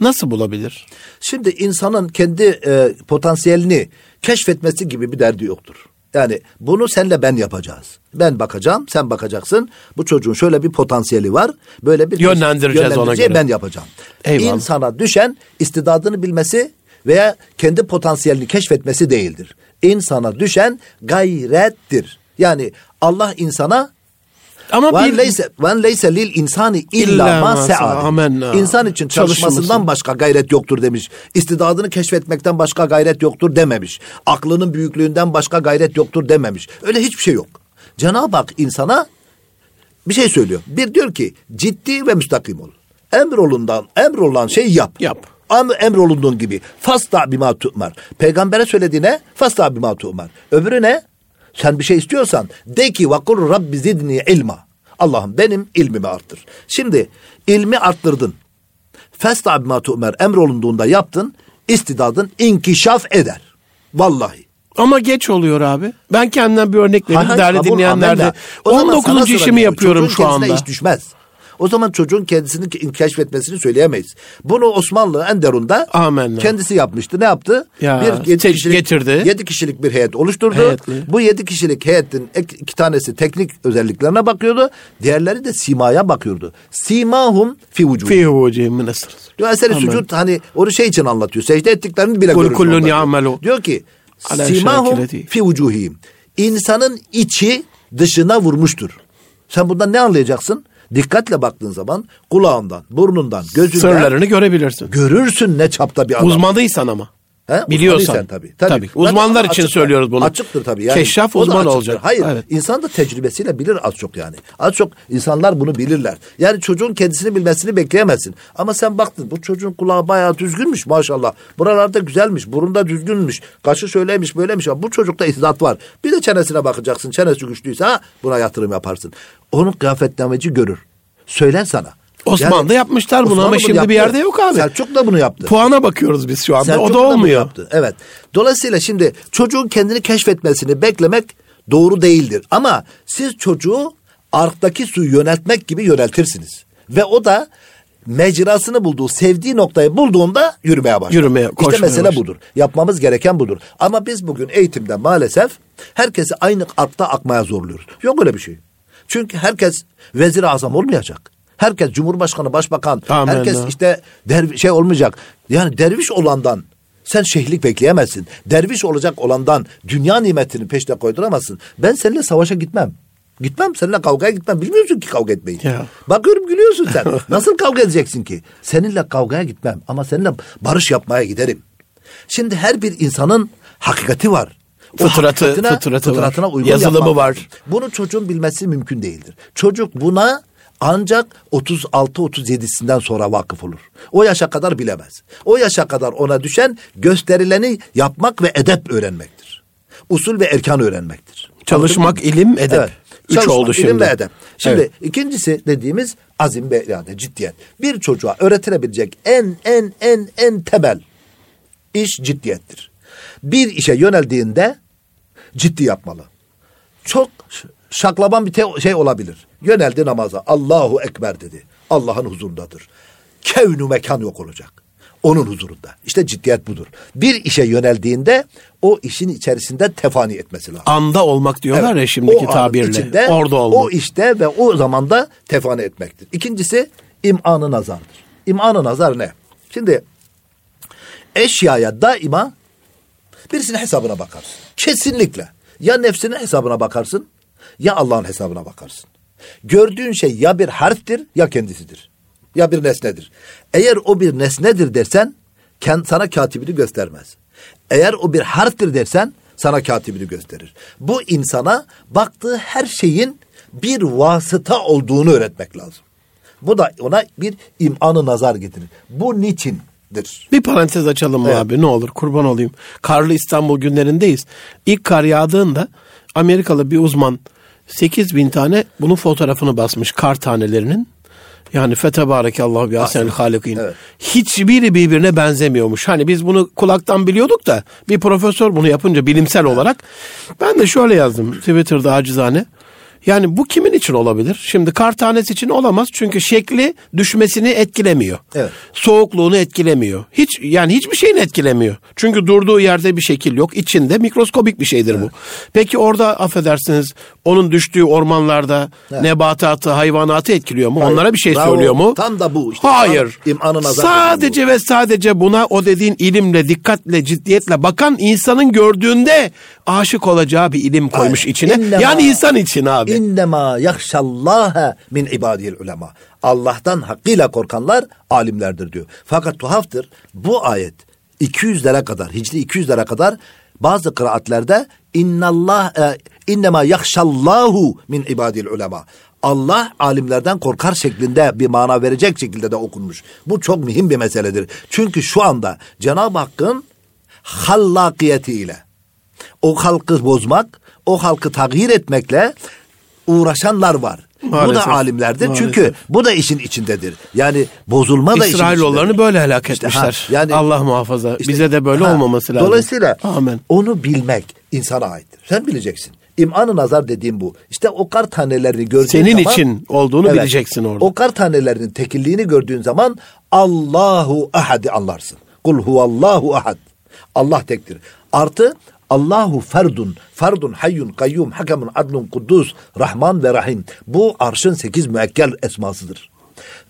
nasıl bulabilir? Şimdi insanın kendi e, potansiyelini keşfetmesi gibi bir derdi yoktur. Yani bunu senle ben yapacağız. Ben bakacağım, sen bakacaksın. Bu çocuğun şöyle bir potansiyeli var. Böyle bir yönlendireceğiz ona göre. Ben yapacağım. Eyvallah. İnsana düşen istidadını bilmesi veya kendi potansiyelini keşfetmesi değildir. İnsana düşen gayrettir. Yani Allah insana ama bir leyse ven leyse lil insani illa ma sa'a. İnsan için çalışmasından başka gayret yoktur demiş. İstidadını keşfetmekten başka gayret yoktur dememiş. Aklının büyüklüğünden başka gayret yoktur dememiş. Öyle hiçbir şey yok. Cenab-ı Hak insana bir şey söylüyor. Bir diyor ki ciddi ve müstakim ol. Emrolundan emrolan şeyi yap. Yap. Emrolunduğun gibi. Fasta bima tu'mar. Peygamber'e söylediğine fasta bima tu'mar. Öbürüne sen bir şey istiyorsan de ki vakur Rabbi zidni ilma. Allah'ım benim ilmimi arttır. Şimdi ilmi arttırdın. Festa bima tu'mer emrolunduğunda yaptın. İstidadın inkişaf eder. Vallahi. Ama geç oluyor abi. Ben kendimden bir örnek vereyim. Değerli dinleyenlerde on dokuzuncu işimi yapıyorum şu anda. Çocuğun kendisine hiç düşmez. O zaman çocuğun kendisini keşfetmesini söyleyemeyiz. Bunu Osmanlı Enderun'da Amenna. kendisi yapmıştı. Ne yaptı? Ya, bir yedi kişilik, getirdi. Yedi kişilik bir heyet oluşturdu. Heyetli. Bu yedi kişilik heyetin iki tanesi teknik özelliklerine bakıyordu. Diğerleri de simaya bakıyordu. Simahum fi vucuhim. Fi vucuhim minasır. Diyor eseri sucud hani onu şey için anlatıyor. Secde ettiklerini bile görüyoruz. Diyor ki simahum fi vucuhim. İnsanın içi dışına vurmuştur. Sen bundan ne anlayacaksın? Dikkatle baktığın zaman kulağından, burnundan, gözünden... Sırlarını görebilirsin. Görürsün ne çapta bir adam. Uzmanıysan ama. He? Biliyorsan. Tabii, tabii. Tabii. Uzmanlar için söylüyoruz bunu. Açıktır tabii. Yani. Keşşaf uzman olacak. Hayır. Evet. İnsan da tecrübesiyle bilir az çok yani. Az çok insanlar bunu bilirler. Yani çocuğun kendisini bilmesini bekleyemezsin. Ama sen baktın bu çocuğun kulağı bayağı düzgünmüş maşallah. Buralarda güzelmiş. Burunda düzgünmüş. Kaşı şöyleymiş böyleymiş. Bu çocukta izdat var. Bir de çenesine bakacaksın. Çenesi güçlüyse ha, buna yatırım yaparsın. Onun kıyafetlemeci görür. Söyler sana. Osmanlı yani, yapmışlar bunu ama şimdi yaptı. Bir yerde yok abi. Selçuk da bunu yaptı. Puana bakıyoruz biz şu anda. Selçuk o da olmuyor. Da yaptı. Evet. Dolayısıyla şimdi çocuğun kendini keşfetmesini beklemek doğru değildir. Ama siz çocuğu arktaki suyu yöneltmek gibi yöneltirsiniz. Ve o da mecrasını bulduğu, sevdiği noktayı bulduğunda yürümeye başlar. Yürümeye, koşmaya İşte mesele başlar. Budur. Yapmamız gereken budur. Ama biz bugün eğitimde maalesef herkesi aynı arkta akmaya zorluyoruz. Yok öyle bir şey. Çünkü herkes vezir-i azam olmayacak. Herkes Cumhurbaşkanı, Başbakan, Amen herkes Allah. işte dervi, şey olmayacak. Yani derviş olandan sen şeyhlik bekleyemezsin. Derviş olacak olandan dünya nimetini peşine koyduramazsın. Ben seninle savaşa gitmem. Gitmem, seninle kavgaya gitmem. Bilmiyorsun ki kavga etmeyi. Ya. Bakıyorum gülüyorsun sen. Nasıl kavga edeceksin ki? Seninle kavgaya gitmem ama seninle barış yapmaya giderim. Şimdi her bir insanın hakikati var. Fıtratı, hakikatine, fıtratı fıtratına var. Uygun yazılımı yapmak. Var. Bunu çocuğun bilmesi mümkün değildir. Çocuk buna... Ancak otuz altı otuz yedisinden sonra vakıf olur. O yaşa kadar bilemez. O yaşa kadar ona düşen gösterileni yapmak ve edep öğrenmektir. Usul ve erkan öğrenmektir. Çalışmak, ilim, edep. Evet. Üç Çalışmak, oldu şimdi. ilim ve edep. Şimdi evet. ikincisi dediğimiz azim ve yani ciddiyet. Bir çocuğa öğretilebilecek en en en en temel iş ciddiyettir. Bir işe yöneldiğinde ciddi yapmalı. Çok şaklaban bir te- şey olabilir. Yöneldi namaza. Allahu Ekber dedi. Allah'ın huzurundadır. Kevn-ü mekan yok olacak. Onun huzurunda. İşte ciddiyet budur. Bir işe yöneldiğinde o işin içerisinde tefani etmesi lazım. Anda olmak diyorlar evet. ya şimdiki o tabirle. Içinde, orada olmak. O işte ve o zamanda tefani etmektir. İkincisi im'an-ı nazardır. İm'an-ı nazar ne? Şimdi eşyaya daima Birisinin hesabına bakarsın. Kesinlikle. Ya nefsinin hesabına bakarsın ya Allah'ın hesabına bakarsın. Gördüğün şey ya bir harftir ya kendisidir. Ya bir nesnedir. Eğer o bir nesnedir dersen sana katibini göstermez. Eğer o bir harftir dersen sana katibini gösterir. Bu insana baktığı her şeyin bir vasıta olduğunu öğretmek lazım. Bu da ona bir imanı nazar getirir. Bu niçindir? Bir parantez açalım evet. abi ne olur kurban olayım. Karlı İstanbul günlerindeyiz. İlk kar yağdığında Amerikalı bir uzman sekiz bin tane bunun fotoğrafını basmış kar tanelerinin. Yani fetebarekallahu bi ahsenil halikin. Evet. Hiçbiri birbirine benzemiyormuş. Hani biz bunu kulaktan biliyorduk da bir profesör bunu yapınca bilimsel evet. olarak. Ben de şöyle yazdım Twitter'da acizane. Yani bu kimin için olabilir? Şimdi kar tanesi için olamaz çünkü şekli düşmesini etkilemiyor. Evet. Soğukluğunu etkilemiyor. Hiç yani hiçbir şeyini etkilemiyor. Çünkü durduğu yerde bir şekil yok. İçinde mikroskobik bir şeydir evet. bu. Peki orada affedersiniz onun düştüğü ormanlarda evet. nebatatı, hayvanatı etkiliyor mu? Hayır. Onlara bir şey Bravo. söylüyor mu? Tam da bu işte. Hayır. Sadece bu. ve sadece buna o dediğin ilimle, dikkatle, ciddiyetle bakan insanın gördüğünde aşık olacağı bir ilim koymuş Hayır. içine. İnlema. Yani insan için abi. İnnemâ yakşallâhe min ibâdihil ulemâ. Allah'tan hakkıyla korkanlar alimlerdir diyor. Fakat tuhaftır. Bu ayet iki yüzlere kadar, Hicri iki yüzlere kadar bazı kıraatlerde innallah e, innemâ yakşallâhu min ibâdihil ulemâ. Allah alimlerden korkar şeklinde bir mana verecek şekilde de okunmuş. Bu çok mühim bir meseledir. Çünkü şu anda Cenab-ı Hakk'ın hallakiyetiyle o halkı bozmak, o halkı tağyir etmekle uğraşanlar var. Maalesef. Bu da alimlerdir. Maalesef. Çünkü bu da işin içindedir. Yani bozulma da İsrailoğullarını böyle helak etmişler. İşte, ha, yani, Allah muhafaza. Işte, bize de böyle ha, olmaması lazım. Dolayısıyla Amen. Onu bilmek insana aittir. Sen bileceksin. İm'an-ı nazar dediğim bu. İşte o kar tanelerini gördüğün Senin zaman... Senin için olduğunu evet, bileceksin orada. O kar tanelerinin tekilliğini gördüğün zaman Allahu ahadi anlarsın. Kul huvallahu ahad. Allah tektir. Artı... Allahu ferdun, ferdun hayyun kayyum, hakemun adlun kuddus, rahman ve rahim. Bu arşın sekiz müekkel esmasıdır.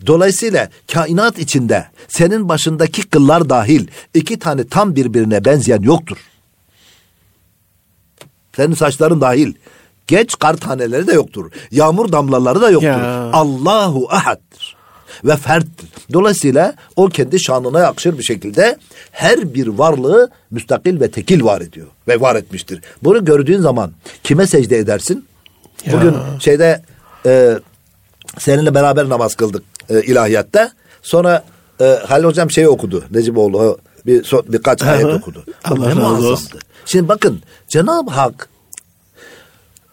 Dolayısıyla kainat içinde senin başındaki kıllar dahil iki tane tam birbirine benzeyen yoktur. Senin saçların dahil. Geç kar taneleri de yoktur. Yağmur damlaları da yoktur. Ya. Allahu ahad'tır. Ve ferttir. Dolayısıyla o kendi şanına yakışır bir şekilde her bir varlığı müstakil ve tekil var ediyor ve var etmiştir. Bunu gördüğün zaman kime secde edersin? Ya. Bugün şeyde e, seninle beraber namaz kıldık e, ilahiyatta. Sonra e, Halil Hocam şeyi okudu. Neciboğlu bir so, birkaç ayet okudu. Allah razı olsun. Şimdi bakın Cenab-ı Hak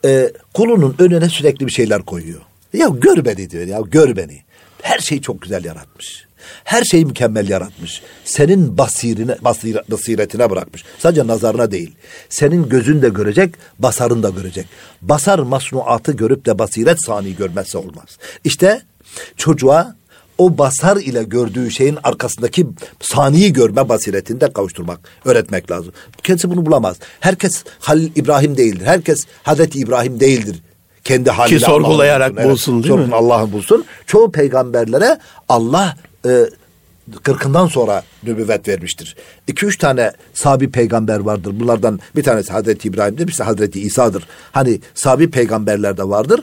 e, kulunun önüne sürekli bir şeyler koyuyor. Ya gör beni diyor ya gör beni. Her şeyi çok güzel yaratmış. Her şeyi mükemmel yaratmış. Senin basirine, basire, basiretine bırakmış. Sadece nazarına değil. Senin gözün de görecek, basarın da görecek. Basar masnuatı görüp de basiret saniyi görmezse olmaz. İşte çocuğa o basar ile gördüğü şeyin arkasındaki saniyi görme basiretinde kavuşturmak, öğretmek lazım. Kendisi bunu bulamaz. Herkes Halil İbrahim değildir. Herkes Hazreti İbrahim değildir. Kendi haliyle ki sorgulayarak Allah'ın bulsun, evet, bulsun değil mi? Allah'ın bulsun. Çoğu peygamberlere Allah e, kırkından sonra nübüvvet vermiştir. İki üç tane sabi peygamber vardır. Bunlardan bir tanesi Hazreti İbrahim'dir, birisi Hazreti İsa'dır. Hani sabi peygamberler de vardır.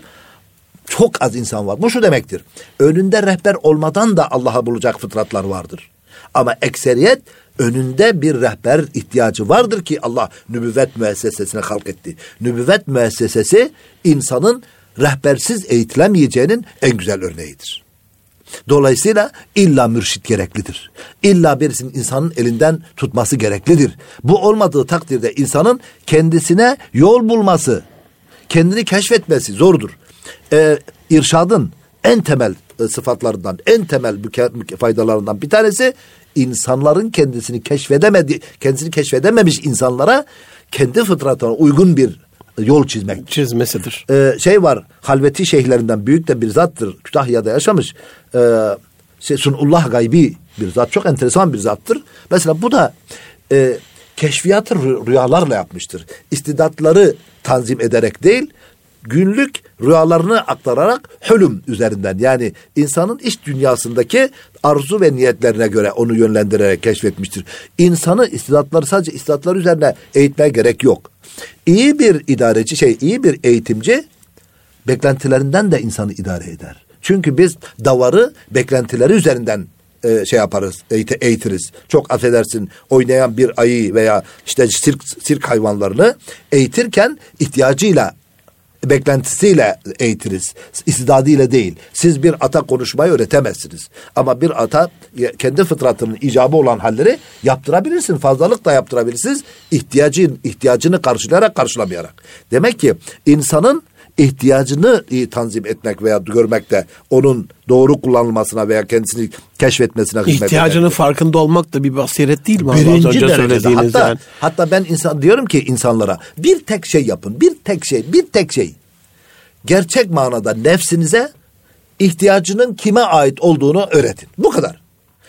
Çok az insan var. Bu şu demektir. Önünde rehber olmadan da Allah'a bulacak fıtratlar vardır. Ama ekseriyet önünde bir rehber ihtiyacı vardır ki Allah nübüvvet müessesesine halk etti. Nübüvvet müessesesi insanın rehbersiz eğitilemeyeceğinin en güzel örneğidir. Dolayısıyla illa mürşit gereklidir. İlla birisinin insanın elinden tutması gereklidir. Bu olmadığı takdirde insanın kendisine yol bulması, kendini keşfetmesi zordur. Ee, irşadın en temel sıfatlarından, en temel faydalarından bir tanesi insanların kendisini keşfedemedi, kendisini keşfedememiş insanlara kendi fıtratına uygun bir yol çizmek. Çizmesidir. Ee, şey var, Halveti şeyhlerinden büyük de bir zattır. Kütahya'da yaşamış. Ee, şey, Sunullah Gaybi bir zat. Çok enteresan bir zattır. Mesela bu da e, keşfiyatı rüyalarla yapmıştır. İstidatları tanzim ederek değil, günlük rüyalarını aktararak hülüm üzerinden, yani insanın iç dünyasındaki arzu ve niyetlerine göre onu yönlendirerek keşfetmiştir. İnsanı istidatları, sadece istidatları üzerine eğitmeye gerek yok. İyi bir idareci şey, iyi bir eğitimci beklentilerinden de insanı idare eder. Çünkü biz davarı beklentileri üzerinden e, şey yaparız, eğit- eğitiriz. Çok affedersin, oynayan bir ayı veya işte sirk, sirk hayvanlarını eğitirken ihtiyacıyla, beklentisiyle eğitiriz. İstidadıyla değil. Siz bir ata konuşmayı öğretemezsiniz. Ama bir ata kendi fıtratının icabı olan halleri yaptırabilirsiniz. Fazlalık da yaptırabilirsiniz. İhtiyacın, ihtiyacını karşılayarak, karşılamayarak. Demek ki insanın ihtiyacını iyi tanzim etmek veya görmek de onun doğru kullanılmasına veya kendisini keşfetmesine hizmet eder. İhtiyacının farkında olmak da bir basiret değil mi? Birinci önce derecede. Hatta, yani. hatta ben insan diyorum ki insanlara, bir tek şey yapın. Bir tek şey, bir tek şey. Gerçek manada nefsinize ihtiyacının kime ait olduğunu öğretin. Bu kadar.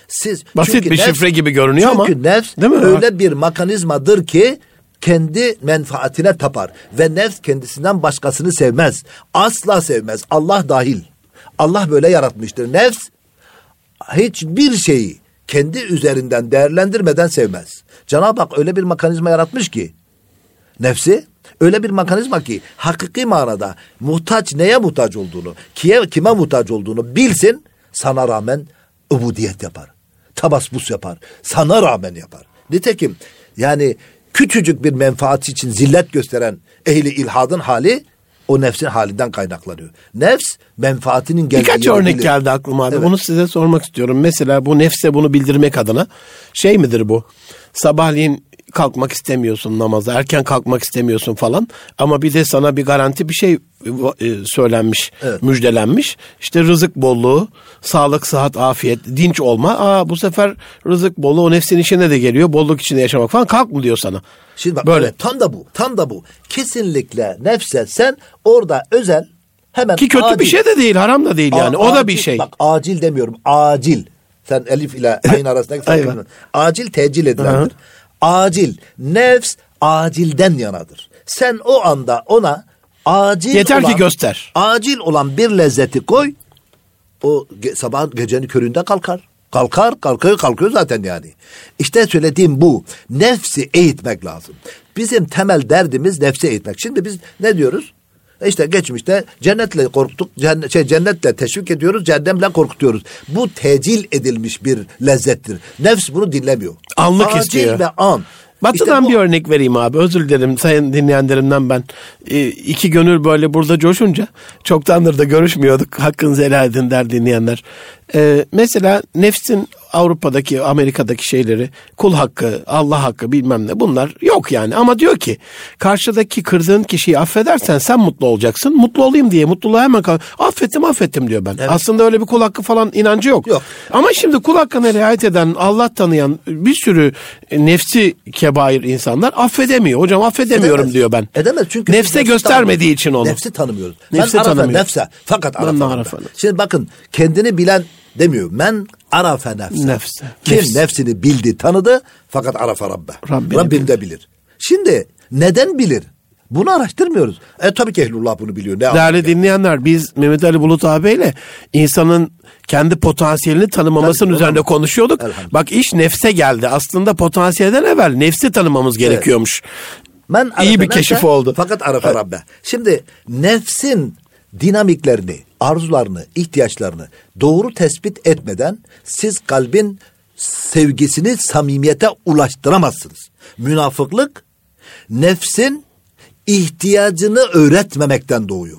Siz, basit bir nefs, şifre gibi görünüyor çünkü ama. Çünkü nefs öyle bir mekanizmadır ki kendi menfaatine tapar ve nefs kendisinden başkasını sevmez. Asla sevmez. Allah dahil. Allah böyle yaratmıştır. Nefs hiçbir şeyi kendi üzerinden değerlendirmeden sevmez. Cenab-ı Hak öyle bir mekanizma yaratmış ki nefsi, öyle bir mekanizma ki hakiki manada muhtaç, neye muhtaç olduğunu, kime, kime muhtaç olduğunu bilsin, sana rağmen ubudiyet yapar. Tabassbus yapar. Sana rağmen yapar. Nitekim yani küçücük bir menfaat için zillet gösteren ehli ilhadın hali o nefsin halinden kaynaklanıyor. Nefs menfaatinin geldiği... Birkaç örnek bilir. Geldi aklıma abi. Evet. Onu size sormak istiyorum. Mesela bu nefse bunu bildirmek adına şey midir bu? Sabahleyin kalkmak istemiyorsun namaza, erken kalkmak istemiyorsun falan ama bir de sana bir garanti bir şey söylenmiş, evet. müjdelenmiş. İşte rızık bolluğu, sağlık, sıhhat, afiyet, dinç olma. Aa, bu sefer rızık bolluğu o nefsin işine de geliyor. Bolluk içinde yaşamak falan, kalk mı diyor sana? Şimdi bak, böyle. Tam da bu, tam da bu. Kesinlikle nefse sen orada özel, hemen ki kötü acil. Bir şey de değil, haram da değil yani. A- o acil, da bir şey. Bak acil demiyorum, acil. Sen elif ile ayın arasındaki farkını. Acil tecil edilendir. Acil. Nefs acilden yanadır. Sen o anda ona acil yeter olan, ki göster. Acil olan bir lezzeti koy. O ge- sabah gecenin köründe kalkar. Kalkar, kalkıyor, kalkıyor zaten yani. İşte söylediğim bu. Nefsi eğitmek lazım. Bizim temel derdimiz nefsi eğitmek. Şimdi biz ne diyoruz? İşte geçmişte cennetle korktuk, cennet, şey, cennetle teşvik ediyoruz, cehennemle korkutuyoruz. Bu tecil edilmiş bir lezzettir. Nefs bunu dinlemiyor. Anlık acil istiyor. Ve an. Batı'dan işte bir örnek vereyim abi. Özür dilerim sayın dinleyenlerimden ben. E, iki gönül böyle burada coşunca, çoktandır da görüşmüyorduk. Hakkınızı helal edin der dinleyenler. E, mesela nefsin Avrupa'daki, Amerika'daki şeyleri, kul hakkı, Allah hakkı bilmem ne, bunlar yok yani. Ama diyor ki karşıdaki kırdığın kişiyi affedersen sen mutlu olacaksın. Mutlu olayım diye mutluluğa hemen kalk. Affettim affettim diyor ben. Evet. Aslında öyle bir kul hakkı falan inancı yok. yok. Ama şimdi kul hakkına riayet eden, Allah tanıyan bir sürü nefsi kebair insanlar affedemiyor. Hocam affedemiyorum Edemez. diyor ben. Edemez çünkü. Nefse göstermediği için onu. Nefsi tanımıyoruz. Nefsi ben tanımıyoruz. Nefse. Fakat arafa. Şimdi bakın, kendini bilen demiyor. Men arafe nefse. nefse. Kim nefse. nefsini bildi, tanıdı fakat arafe Rabbe. Rabbini Rabbim de bilir. Şimdi neden bilir? Bunu araştırmıyoruz. E tabii ki ehlullah bunu biliyor. Ne değerli dinleyenler, biz Mehmet Ali Bulut ağabeyle insanın kendi potansiyelini tanımlamasının üzerinde konuşuyorduk. Bak iş nefse geldi. Aslında potansiyelden evvel nefsi tanımamız gerekiyormuş. Evet. İyi bir keşif nefse, oldu. Fakat arafe evet. Rabbe. Şimdi nefsin dinamiklerini, arzularını, ihtiyaçlarını doğru tespit etmeden siz kalbin sevgisini samimiyete ulaştıramazsınız. Münafıklık nefsin ihtiyacını öğretmemekten doğuyor.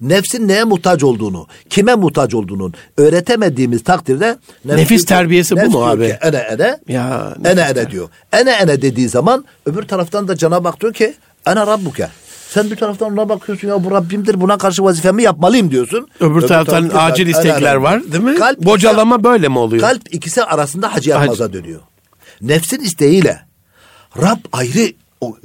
Nefsin neye muhtaç olduğunu, kime muhtaç olduğunu öğretemediğimiz takdirde... Nefis, nefis terbiyesi nefis bu mu abi? Ki, ene ene, ya, ene ene diyor. Ene ene dediği zaman öbür taraftan da Cenab-ı Hak diyor ki ene rabbuke. Sen bir taraftan ona bakıyorsun, ya bu Rabbimdir, buna karşı vazifemi yapmalıyım diyorsun. Öbür, Öbür taraftan acil istekler var değil mi? Kalp bocalama ikisi, böyle mi oluyor? Kalp ikisi arasında Hacı Yılmaz'a dönüyor. Nefsin isteğiyle Rab ayrı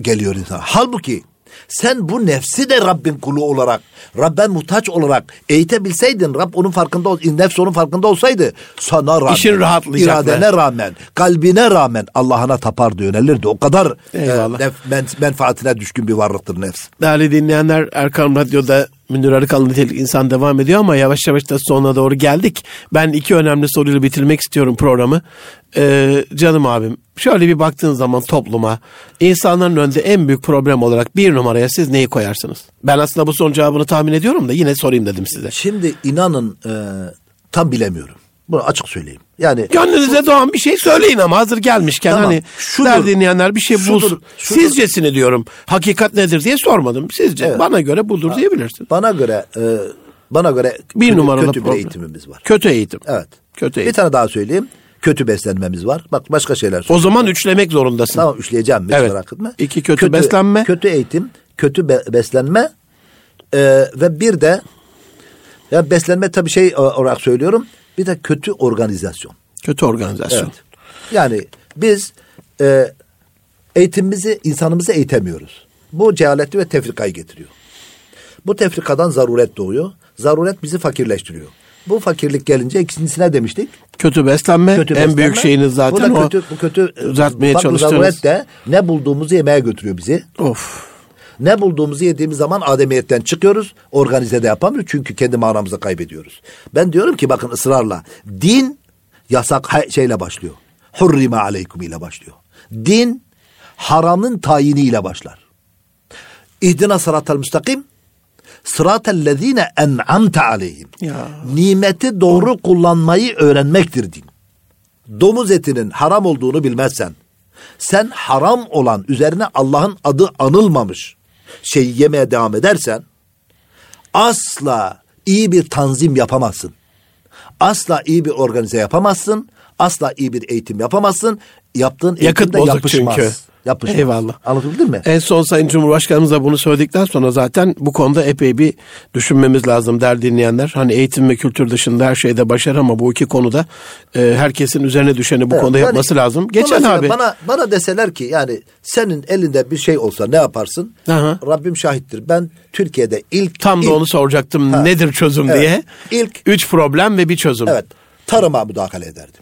geliyor insana. Halbuki sen bu nefsi de Rabbin kulu olarak, Rabben muhtaç olarak eğitebilseydin, Rab onun farkında ol, nefs onun farkında olsaydı sana rağmen, İşin iradene rağmen, kalbine rağmen Allah'ına tapardı, yönelirdi. O kadar e, nef, menfaatine düşkün bir varlıktır nefs. Değerli dinleyenler, Erkam Radyo'da Münir Erkan'ın nitelik insan devam ediyor ama yavaş yavaş da sonuna doğru geldik. Ben iki önemli soruyla bitirmek istiyorum programı. Ee, canım abim, şöyle bir baktığın zaman topluma, insanların önünde en büyük problem olarak bir numaraya siz neyi koyarsınız? Ben aslında bu sorunun cevabını tahmin ediyorum da yine sorayım dedim size. Şimdi inanın e, tam bilemiyorum. Bunu açık söyleyeyim. Yani gönlünüze bu, doğan bir şey söyleyin ama hazır gelmişken tamam, hani şudur, der dinleyenler bir şey şudur, bulsun. Şudur. Sizcesini diyorum. Hakikat nedir diye sormadım. Sizce evet. Bana göre budur ha, diyebilirsin. Bana göre e, bana göre bir kötü, numaralı kötü bir eğitimimiz var. Kötü eğitim. Evet. Kötü eğitim. Bir tane daha söyleyeyim. Kötü beslenmemiz var. Bak başka şeyler söyleyeyim. O zaman üçlemek zorundasın. Tamam üçleyeceğim. Evet. İki kötü, kötü beslenme. Kötü eğitim, kötü be- beslenme e, ve bir de ya beslenme tabii şey olarak söylüyorum. Bir de kötü organizasyon. Kötü organizasyon. Evet. Yani biz e, eğitimimizi, insanımızı eğitemiyoruz. Bu cehaleti ve tefrikayı getiriyor. Bu tefrikadan zaruret doğuyor. Zaruret bizi fakirleştiriyor. Bu fakirlik gelince ikincisine demiştik. Kötü beslenme, kötü beslenme en büyük şeyiniz zaten o. Bu kötü, bu kötü düzeltmeye çalıştığımız. Zaruret de ne bulduğumuzu yemeye götürüyor bizi. Of. Ne bulduğumuzu yediğimiz zaman ademiyetten çıkıyoruz. Organize de yapamıyoruz. Çünkü kendi manamızı kaybediyoruz. Ben diyorum ki bakın ısrarla. Din yasak şeyle başlıyor. Hurrime aleyküm ile başlıyor. Din haramın tayiniyle başlar. İhdina sıratel müstakim. Sıratellezine en'amte aleyhim. Nimeti doğru kullanmayı öğrenmektir din. Domuz etinin haram olduğunu bilmezsen. Sen haram olan üzerine Allah'ın adı anılmamış şeyi yemeye devam edersen asla iyi bir tanzim yapamazsın. Asla iyi bir organize yapamazsın. Asla iyi bir eğitim yapamazsın. Yaptığın yakıt bozuk yapışmaz. Çünkü. Yapışmaz. Eyvallah. Anladın mı? En son Sayın Cumhurbaşkanımız da bunu söyledikten sonra zaten bu konuda epey bir düşünmemiz lazım der dinleyenler. Hani eğitim ve kültür dışında her şeyde başarı ama bu iki konuda e, herkesin üzerine düşeni bu evet, konuda yani, yapması lazım. Geçen abi. Bana, bana deseler ki yani senin elinde bir şey olsa ne yaparsın? Aha. Rabbim şahittir. Ben Türkiye'de ilk... Tam ilk, da onu soracaktım ha, nedir çözüm evet, diye. İlk üç problem ve bir çözüm. Evet. Tarıma müdahale ederdim.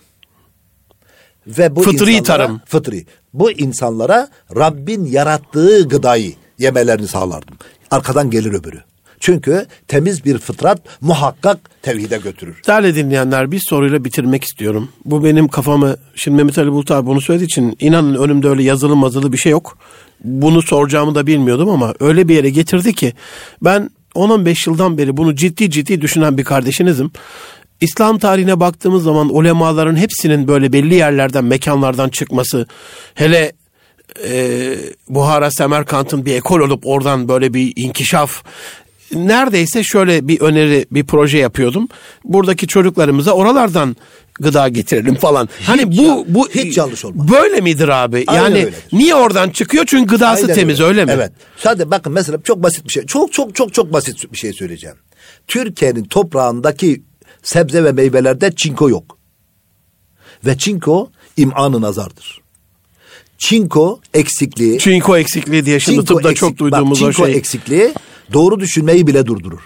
Ve bu fıtri tarım. Fıtri. Bu insanlara Rabbin yarattığı gıdayı yemelerini sağlardım. Arkadan gelir öbürü. Çünkü temiz bir fıtrat muhakkak tevhide götürür. Değerli dinleyenler bir soruyla bitirmek istiyorum. Bu benim kafamı, şimdi Mehmet Ali Bulut abi bunu söylediği için inanın önümde öyle yazılı mazılı bir şey yok. Bunu soracağımı da bilmiyordum ama öyle bir yere getirdi ki ben on on beş yıldan beri bunu ciddi ciddi düşünen bir kardeşinizim. İslam tarihine baktığımız zaman ulemaların hepsinin böyle belli yerlerden, mekanlardan çıkması, hele e, Buhara, Semerkant'ın bir ekol olup oradan böyle bir inkişaf, neredeyse şöyle bir öneri, bir proje yapıyordum. Buradaki çocuklarımıza oralardan gıda getirelim falan. Hiç hani bu bu hiç yanlış olmaz. Böyle midir abi? Aynen yani öyledir. Niye oradan çıkıyor? Çünkü gıdası aynen temiz öyle, öyle mi? Evet. Sadece bakın mesela çok basit bir şey. Çok çok çok çok basit bir şey söyleyeceğim. Türkiye'nin toprağındaki sebze ve meyvelerde çinko yok. Ve çinko im'an-ı nazardır. Çinko eksikliği. Çinko eksikliği diye şimdi tıpta eksik, çok duyduğumuz bak, o şey. Çinko eksikliği doğru düşünmeyi bile durdurur.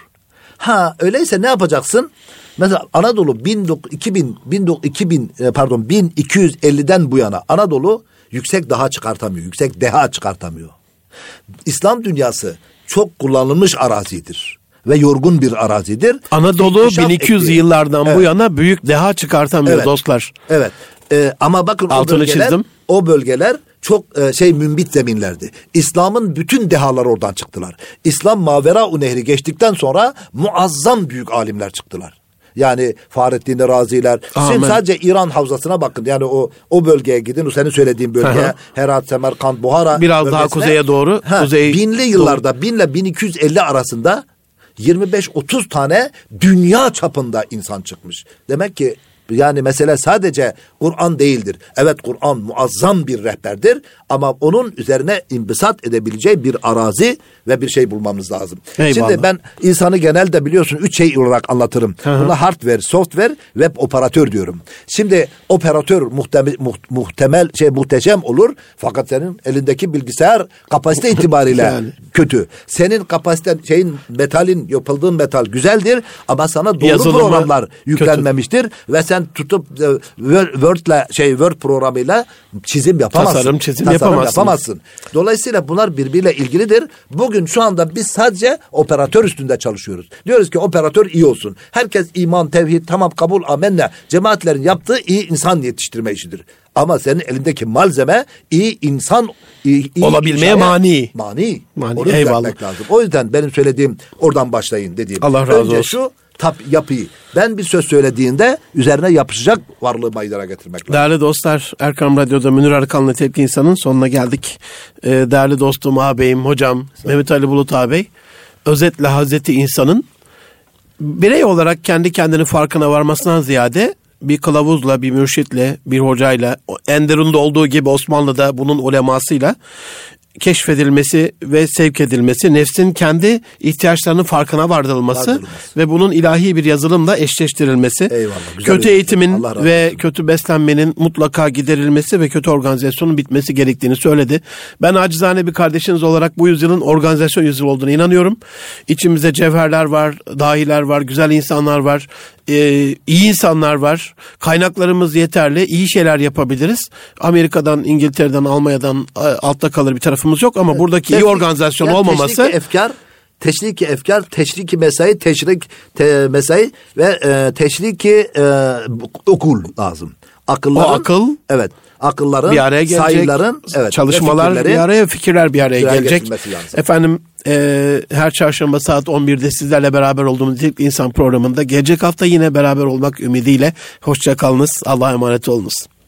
Ha öyleyse ne yapacaksın? Mesela Anadolu bin, iki bin, bin, iki bin pardon bin iki yüz elliden bu yana Anadolu yüksek daha çıkartamıyor. Yüksek deha çıkartamıyor. İslam dünyası çok kullanılmış arazidir. Ve yorgun bir arazidir. Anadolu bin iki yüz etti. Yıllardan evet. Bu yana büyük deha çıkartamıyor evet. Dostlar. Evet. Ee, ama bakın altını o bölgeler, çizdim. O bölgeler çok e, şey mümbit zeminlerdi. İslam'ın bütün dehaları oradan çıktılar. İslam Maveraünnehir'i geçtikten sonra muazzam büyük alimler çıktılar. Yani Fahreddin Raziler. Şimdi sadece İran havzasına bakın. Yani o o bölgeye gidin. O senin söylediğin bölgeye. Herat, Semerkant, Buhara. Biraz bölgesine. Daha kuzeye doğru. Ha, kuzey binli yıllarda doğru. binle bin iki yüz elli arasında yirmi beş otuz tane dünya çapında insan çıkmış. Demek ki yani mesele sadece Kur'an değildir. Evet Kur'an muazzam bir rehberdir ama onun üzerine imbisat edebileceği bir arazi ve bir şey bulmamız lazım. Eyvallah. Şimdi ben insanı genelde biliyorsun üç şey olarak anlatırım. Hı-hı. Buna hardware, software, web operatör diyorum. Şimdi operatör muhtemel, muhtemel şey muhteşem olur fakat senin elindeki bilgisayar kapasite itibariyle yani. Kötü. Senin kapasiten şeyin metalin yapıldığın metal güzeldir ama sana doğru yazılımı programlar yüklenmemiştir kötü. Ve sen sen tutup Word'la şey Word programıyla çizim yapamazsın. Tasarım çizim Tasarım yapamazsın. yapamazsın. Dolayısıyla bunlar birbiriyle ilgilidir. Bugün şu anda biz sadece operatör üstünde çalışıyoruz. Diyoruz ki operatör iyi olsun. Herkes iman, tevhid, tamam, kabul, amenna. Cemaatlerin yaptığı iyi insan yetiştirme işidir. Ama senin elindeki malzeme iyi insan iyi, iyi olabilmeye mani. Mani. mani. Onu düzeltmek lazım. O yüzden benim söylediğim oradan başlayın dediğim. Allah razı Önce olsun. Şu tap yapıyı. Ben bir söz söylediğinde üzerine yapışacak varlığı meydana getirmek lazım. Değerli dostlar, Erkam Radyo'da Münir Erkan'la Tepki İnsan'ın sonuna geldik. Ee, değerli dostum, ağabeyim, hocam, Mehmet Ali Bulut ağabey. Özetle Hazreti İnsan'ın birey olarak kendi kendini farkına varmasından ziyade bir kılavuzla, bir mürşitle, bir hocayla, Enderun'da olduğu gibi Osmanlı'da bunun ulemasıyla keşfedilmesi ve sevk edilmesi, nefsin kendi ihtiyaçlarının farkına vardırılması Vardırılmaz. ve bunun ilahi bir yazılımla eşleştirilmesi, Eyvallah, kötü eğitimin ve kötü beslenmenin mutlaka giderilmesi ve kötü organizasyonun bitmesi gerektiğini söyledi. Ben acizane bir kardeşiniz olarak bu yüzyılın organizasyon yüzyılı olduğuna inanıyorum. İçimizde cevherler var, dahiler var, güzel insanlar var, Ee, iyi insanlar var. Kaynaklarımız yeterli. İyi şeyler yapabiliriz. Amerika'dan, İngiltere'den, Almanya'dan altta kalır bir tarafımız yok ama buradaki Tef- iyi organizasyon yani olmaması. Teşrik-i efkar, teşrik-i efkar, teşrik-i mesai, teşrik te- mesai ve e, teşrik-i e, okul lazım. Akılların, o akıl. Evet. Akılların, bir araya gelecek, sayıların, evet, çalışmalar bir araya, fikirler bir araya gelecek. Efendim e, her çarşamba saat on birde sizlerle beraber olduğumuz Tepki İnsan programında gelecek hafta yine beraber olmak ümidiyle hoşça kalınız. Allah'a emanet olunuz.